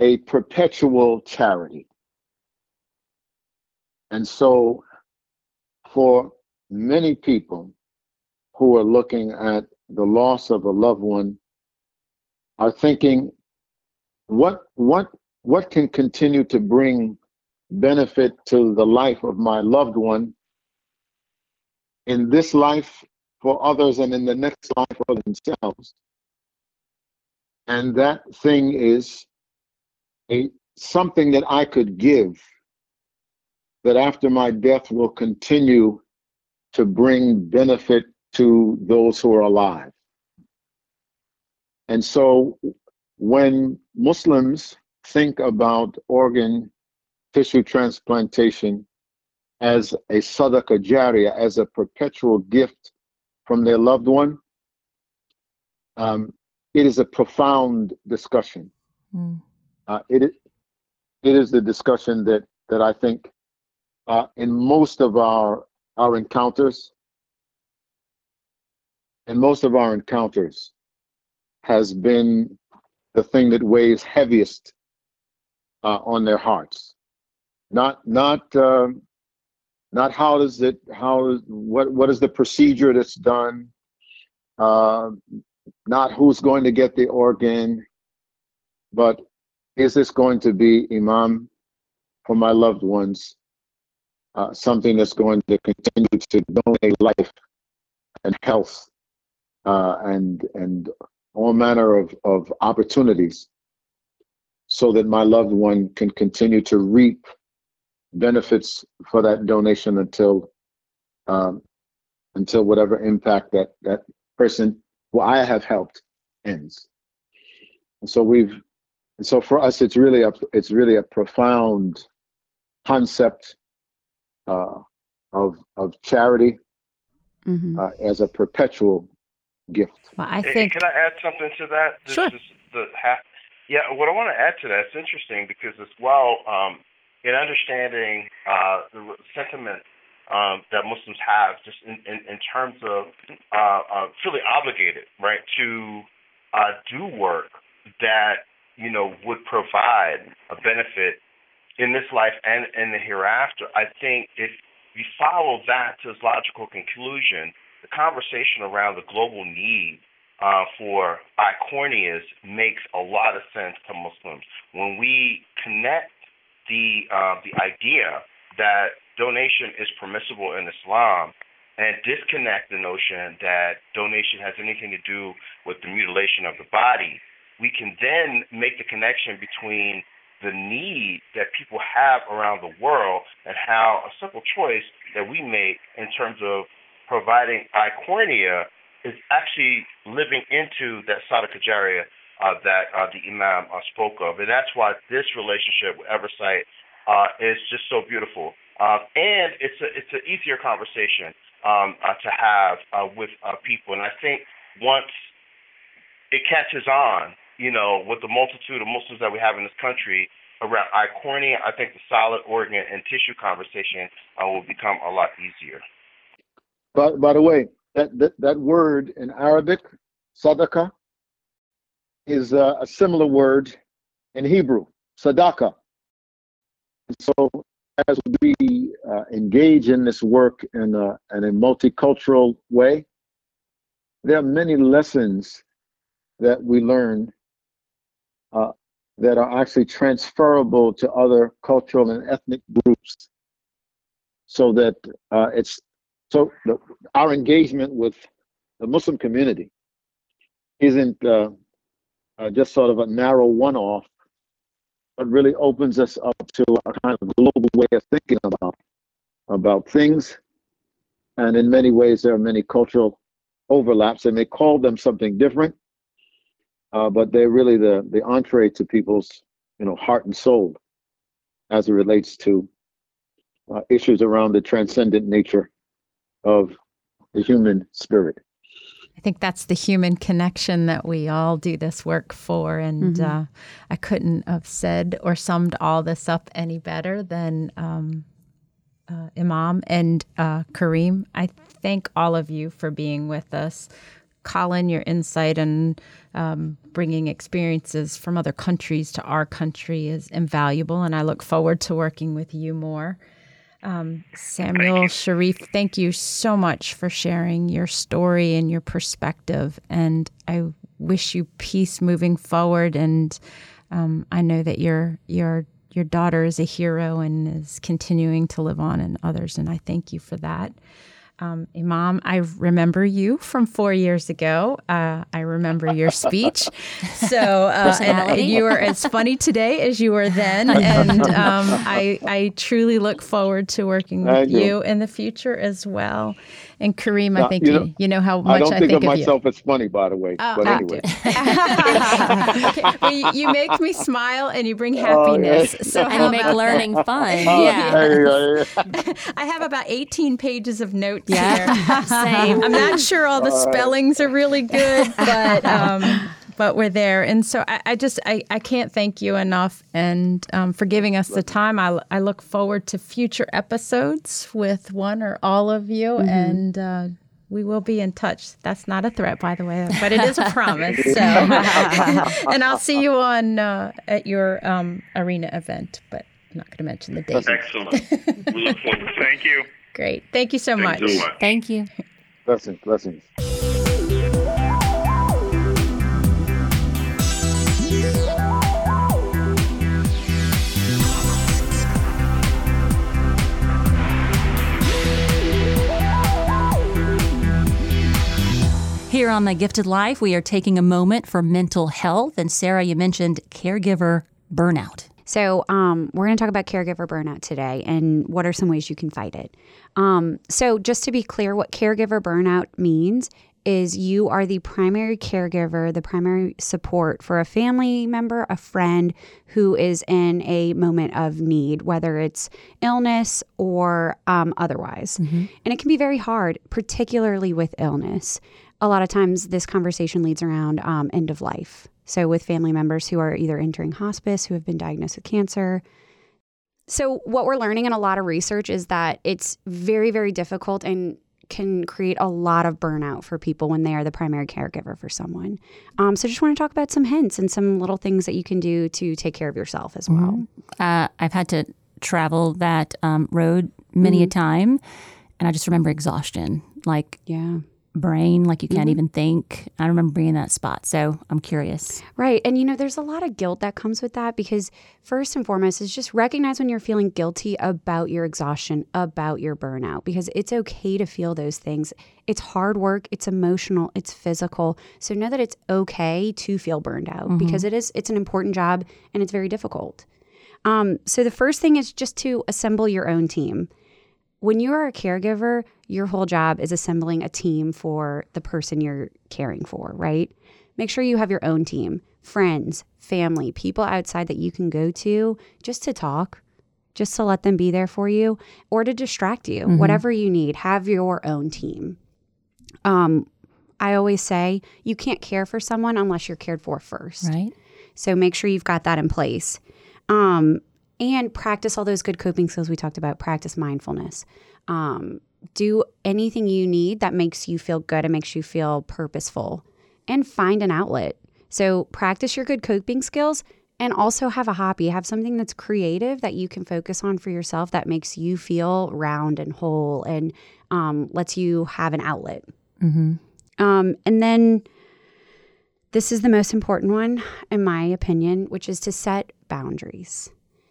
a perpetual charity. And so for many people who are looking at the loss of a loved one are thinking, what what what can continue to bring benefit to the life of my loved one in this life for others and in the next life for themselves? And that thing is a something that I could give that after my death will continue to bring benefit to those who are alive. And so when Muslims think about organ tissue transplantation as a sadaqa jariya, as a perpetual gift from their loved one, um, it is a profound discussion. Mm. Uh, it, it is the discussion that, that I think uh, in most of our, our encounters, and most of our encounters has been the thing that weighs heaviest uh, on their hearts. Not, not, uh, not. How does it? How? What? What is the procedure that's done? Uh, not who's going to get the organ, but is this going to be imam for my loved ones? Uh, something that's going to continue to donate life and health uh, and and all manner of of opportunities, so that my loved one can continue to reap benefits for that donation until um, until whatever impact that, that person who I have helped ends. And so we've and so for us it's really a it's really a profound concept uh, of of charity mm-hmm. uh, as a perpetual gift. Well, I think. Hey, can I add something to that? This sure. Is the half, yeah. What I want to add to that, it's interesting because it's while. Um, in understanding uh, the sentiment um, that Muslims have just in, in, in terms of uh, uh, feeling obligated, right, to uh, do work that, you know, would provide a benefit in this life and in the hereafter. I think if we follow that to its logical conclusion, the conversation around the global need Uh, for corneas makes a lot of sense to Muslims. When we connect the uh, the idea that donation is permissible in Islam and disconnect the notion that donation has anything to do with the mutilation of the body, we can then make the connection between the need that people have around the world and how a simple choice that we make in terms of providing cornea is actually living into that sadaqa jariya Uh, that uh, the Imam uh, spoke of. And that's why this relationship with Eversight uh, is just so beautiful. Uh, and it's a, it's an easier conversation um, uh, to have uh, with uh, people. And I think once it catches on, you know, with the multitude of Muslims that we have in this country around cornea, I think the solid organ and tissue conversation uh, will become a lot easier. By, by the way, that, that, that word in Arabic, sadaqah, is a, a similar word in Hebrew, sadaqah. And so as we uh, engage in this work in a, in a multicultural way, there are many lessons that we learn uh, that are actually transferable to other cultural and ethnic groups, so that uh, it's so the, our engagement with the Muslim community isn't uh, uh, just sort of a narrow one-off, but really opens us up to a kind of global way of thinking about about things. And in many ways, there are many cultural overlaps. They may call them something different, uh, but they're really the the entree to people's you know heart and soul, as it relates to uh, issues around the transcendent nature of the human spirit. I think that's the human connection that we all do this work for. And mm-hmm. uh, I couldn't have said or summed all this up any better than um, uh, Imam and uh, Kareem. I thank all of you for being with us. Colin, your insight and um, bringing experiences from other countries to our country is invaluable. And I look forward to working with you more. Um, Samuel Shareef, thank you so much for sharing your story and your perspective. And I wish you peace moving forward. And um, I know that your your your daughter is a hero and is continuing to live on in others. And I thank you for that. Um, Imam, I remember you from four years ago. Uh, I remember your speech. So uh, and, and you were as funny today as you were then. And um, I, I truly look forward to working with thank you. you in the future as well. And Kareem, now, I think you know, you, you know how much I, I think, think of you. I don't think of myself as funny, by the way. Uh, but anyway. okay. well, you, you make me smile and you bring happiness. Oh, yeah. So and you make learning that? fun. Oh, yeah. Yeah. I have about eighteen pages of notes yeah. here. Same. I'm not sure all the all spellings right. are really good, but um, but we're there. And so I, I just I, I can't thank you enough and um, for giving us the time. I, I look forward to future episodes with one or all of you, mm-hmm. and uh, we will be in touch. That's not a threat, by the way, but it is a promise. So, and I'll see you on uh, at your um, arena event, but I'm not going to mention the date. Excellent. We look forward. Thank you. Great. Thank you so Thanks much. So much. Thank you. Blessings. Blessings. Here on The Gifted Life, we are taking a moment for mental health. And Sarah, you mentioned caregiver burnout. So um, we're going to talk about caregiver burnout today and what are some ways you can fight it. Um, so just to be clear, what caregiver burnout means is you are the primary caregiver, the primary support for a family member, a friend who is in a moment of need, whether it's illness or um, otherwise. Mm-hmm. And it can be very hard, particularly with illness. A lot of times this conversation leads around um, end of life. So with family members who are either entering hospice, who have been diagnosed with cancer. So what we're learning in a lot of research is that it's very, very difficult and can create a lot of burnout for people when they are the primary caregiver for someone. Um, so just want to talk about some hints and some little things that you can do to take care of yourself as well. Mm-hmm. Uh, I've had to travel that um, road many mm-hmm. a time, and I just remember exhaustion. Like, yeah. brain, like you can't mm-hmm. even think. I remember being in that spot. So I'm curious. Right. And, you know, there's a lot of guilt that comes with that, because first and foremost is just recognize when you're feeling guilty about your exhaustion, about your burnout, because it's okay to feel those things. It's hard work. It's emotional. It's physical. So know that it's okay to feel burned out mm-hmm. because it is, it's an important job and it's very difficult. Um, so the first thing is just to assemble your own team. When you are a caregiver, your whole job is assembling a team for the person you're caring for, right? Make sure you have your own team, friends, family, people outside that you can go to just to talk, just to let them be there for you or to distract you, mm-hmm. whatever you need. Have your own team. Um, I always say you can't care for someone unless you're cared for first. Right. So make sure you've got that in place. Um And practice all those good coping skills we talked about. Practice mindfulness. Um, do anything you need that makes you feel good and makes you feel purposeful. And find an outlet. So practice your good coping skills And also have a hobby, have something that's creative that you can focus on for yourself that makes you feel round and whole and um, lets you have an outlet. Mm-hmm. Um, and then this is the most important one, in my opinion, which is to set boundaries.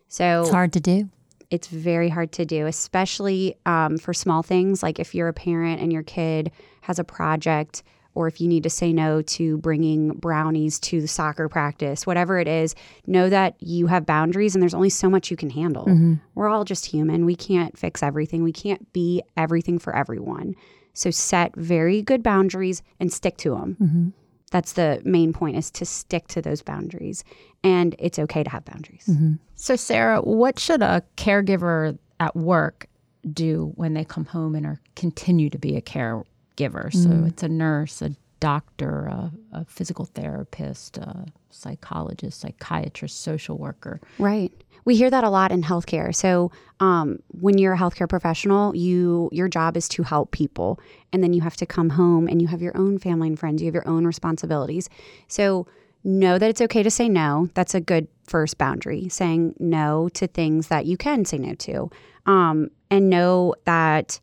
So it's hard to do. It's very hard to do, especially um, for small things. Like if you're a parent and your kid has a project, or if you need to say no to bringing brownies to the soccer practice, whatever it is, know that you have boundaries and there's only so much you can handle. Mm-hmm. We're all just human. We can't fix everything. We can't be everything for everyone. So set very good boundaries and stick to them. Mm-hmm. That's the main point, is to stick to those boundaries. And it's okay to have boundaries. Mm-hmm. So Sarah, what should a caregiver at work do when they come home and are continue to be a caregiver? Giver. So mm. it's a nurse, a doctor, a, a physical therapist, a psychologist, psychiatrist, social worker. Right. We hear that a lot in healthcare. So um, when you're a healthcare professional, you your job is to help people. And then you have to come home and you have your own family and friends. You have your own responsibilities. So know that it's okay to say no. That's a good first boundary, saying no to things that you can say no to. Um, and know that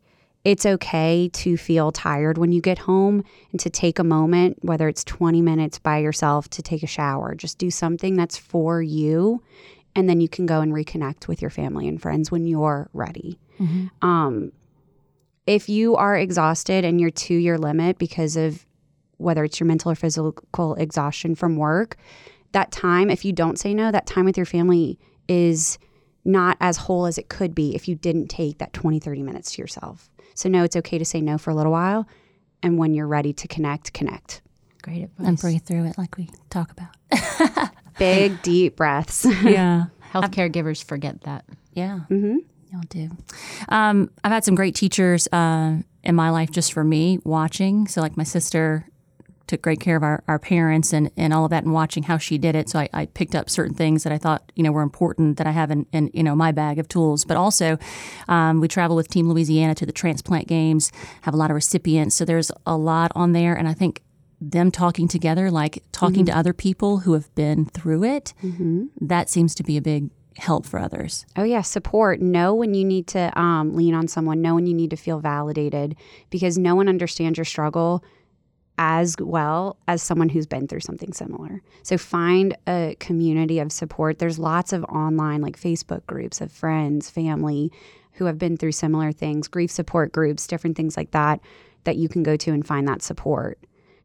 it's okay to feel tired when you get home and to take a moment, whether it's twenty minutes by yourself, to take a shower. Just do something that's for you, and then you can go and reconnect with your family and friends when you're ready. Mm-hmm. Um, if you are exhausted and you're to your limit because of whether it's your mental or physical exhaustion from work, that time, if you don't say no, that time with your family is not as whole as it could be if you didn't take that twenty, thirty minutes to yourself. So no, it's okay to say no for a little while. And when you're ready to connect, connect. Great advice. And breathe through it like we talk about. Big, deep breaths. Yeah. Health caregivers forget that. Yeah. Mm-hmm. Y'all do. Um, I've had some great teachers uh, in my life just for me watching. So like my sister took great care of our, our parents and, and all of that, and watching how she did it. So I, I picked up certain things that I thought, you know, were important that I have in, in you know, my bag of tools. But also um, we travel with Team Louisiana to the transplant games, have a lot of recipients. So there's a lot on there. And I think them talking together, like talking mm-hmm. to other people who have been through it, mm-hmm. that seems to be a big help for others. Oh yeah, support. Know when you need to um, lean on someone. Know when you need to feel validated, because no one understands your struggle as well as someone who's been through something similar. So find a community of support. There's lots of online, like Facebook groups of friends, family who have been through similar things, grief support groups, different things like that, that you can go to and find that support.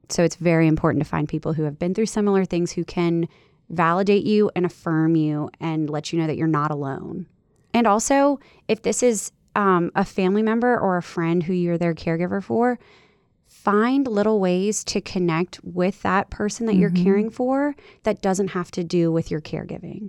So it's very important to find people who have been through similar things who can validate you and affirm you and let you know that you're not alone. And also, if this is um, a family member or a friend who you're their caregiver for, find little ways to connect with that person that mm-hmm. you're caring for that doesn't have to do with your caregiving.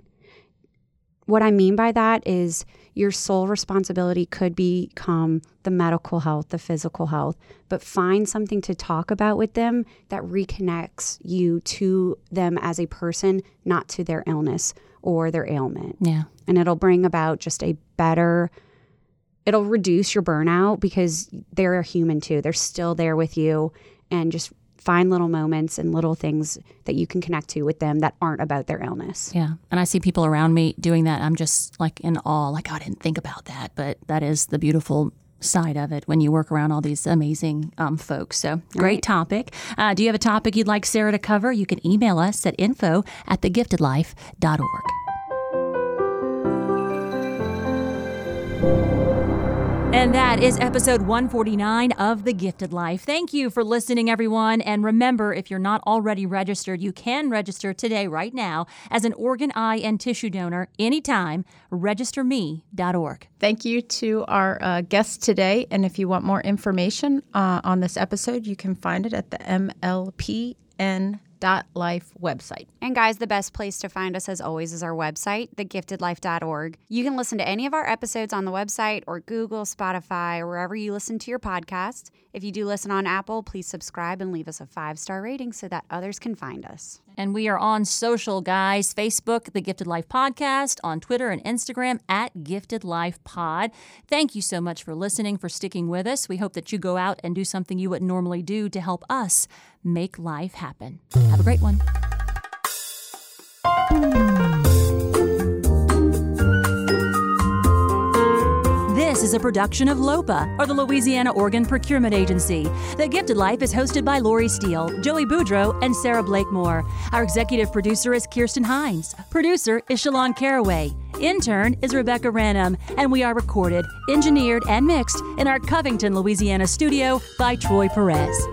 What I mean by that is your sole responsibility could become the medical health, the physical health, but find something to talk about with them that reconnects you to them as a person, not to their illness or their ailment. Yeah. And it'll bring about just a better it'll reduce your burnout, because they're a human too. They're still there with you, and just find little moments and little things that you can connect to with them that aren't about their illness. Yeah. And I see people around me doing that. I'm just like in awe, like, oh, I didn't think about that. But that is the beautiful side of it when you work around all these amazing um, folks. So great right. topic. Uh, do you have a topic you'd like Sarah to cover? You can email us at info at the gifted life dot org. And that is episode one forty-nine of The Gifted Life. Thank you for listening, everyone. And remember, if you're not already registered, you can register today, right now, as an organ, eye, and tissue donor anytime. register me dot org. Thank you to our uh, guests today. And if you want more information uh, on this episode, you can find it at the M L P N dot life website. And guys, the best place to find us as always is our website, the gifted life dot org. You can listen to any of our episodes on the website, or Google, Spotify, or wherever you listen to your podcast. If you do listen on Apple, please subscribe and leave us a five-star rating so that others can find us. And we are on social, guys. Facebook, The Gifted Life Podcast, on Twitter and Instagram, at Gifted Life Pod. Thank you so much for listening, for sticking with us. We hope that you go out and do something you wouldn't normally do to help us make life happen. Have a great one. This is a production of LOPA, or the Louisiana Organ Procurement Agency. The Gifted Life is hosted by Lori Steele, Joey Boudreaux, and Sarah Blakemore. Our executive producer is Kirsten Hines. Producer is Shalon Caraway. Intern is Rebecca Ranum, and we are recorded, engineered, and mixed in our Covington, Louisiana studio by Troy Perez.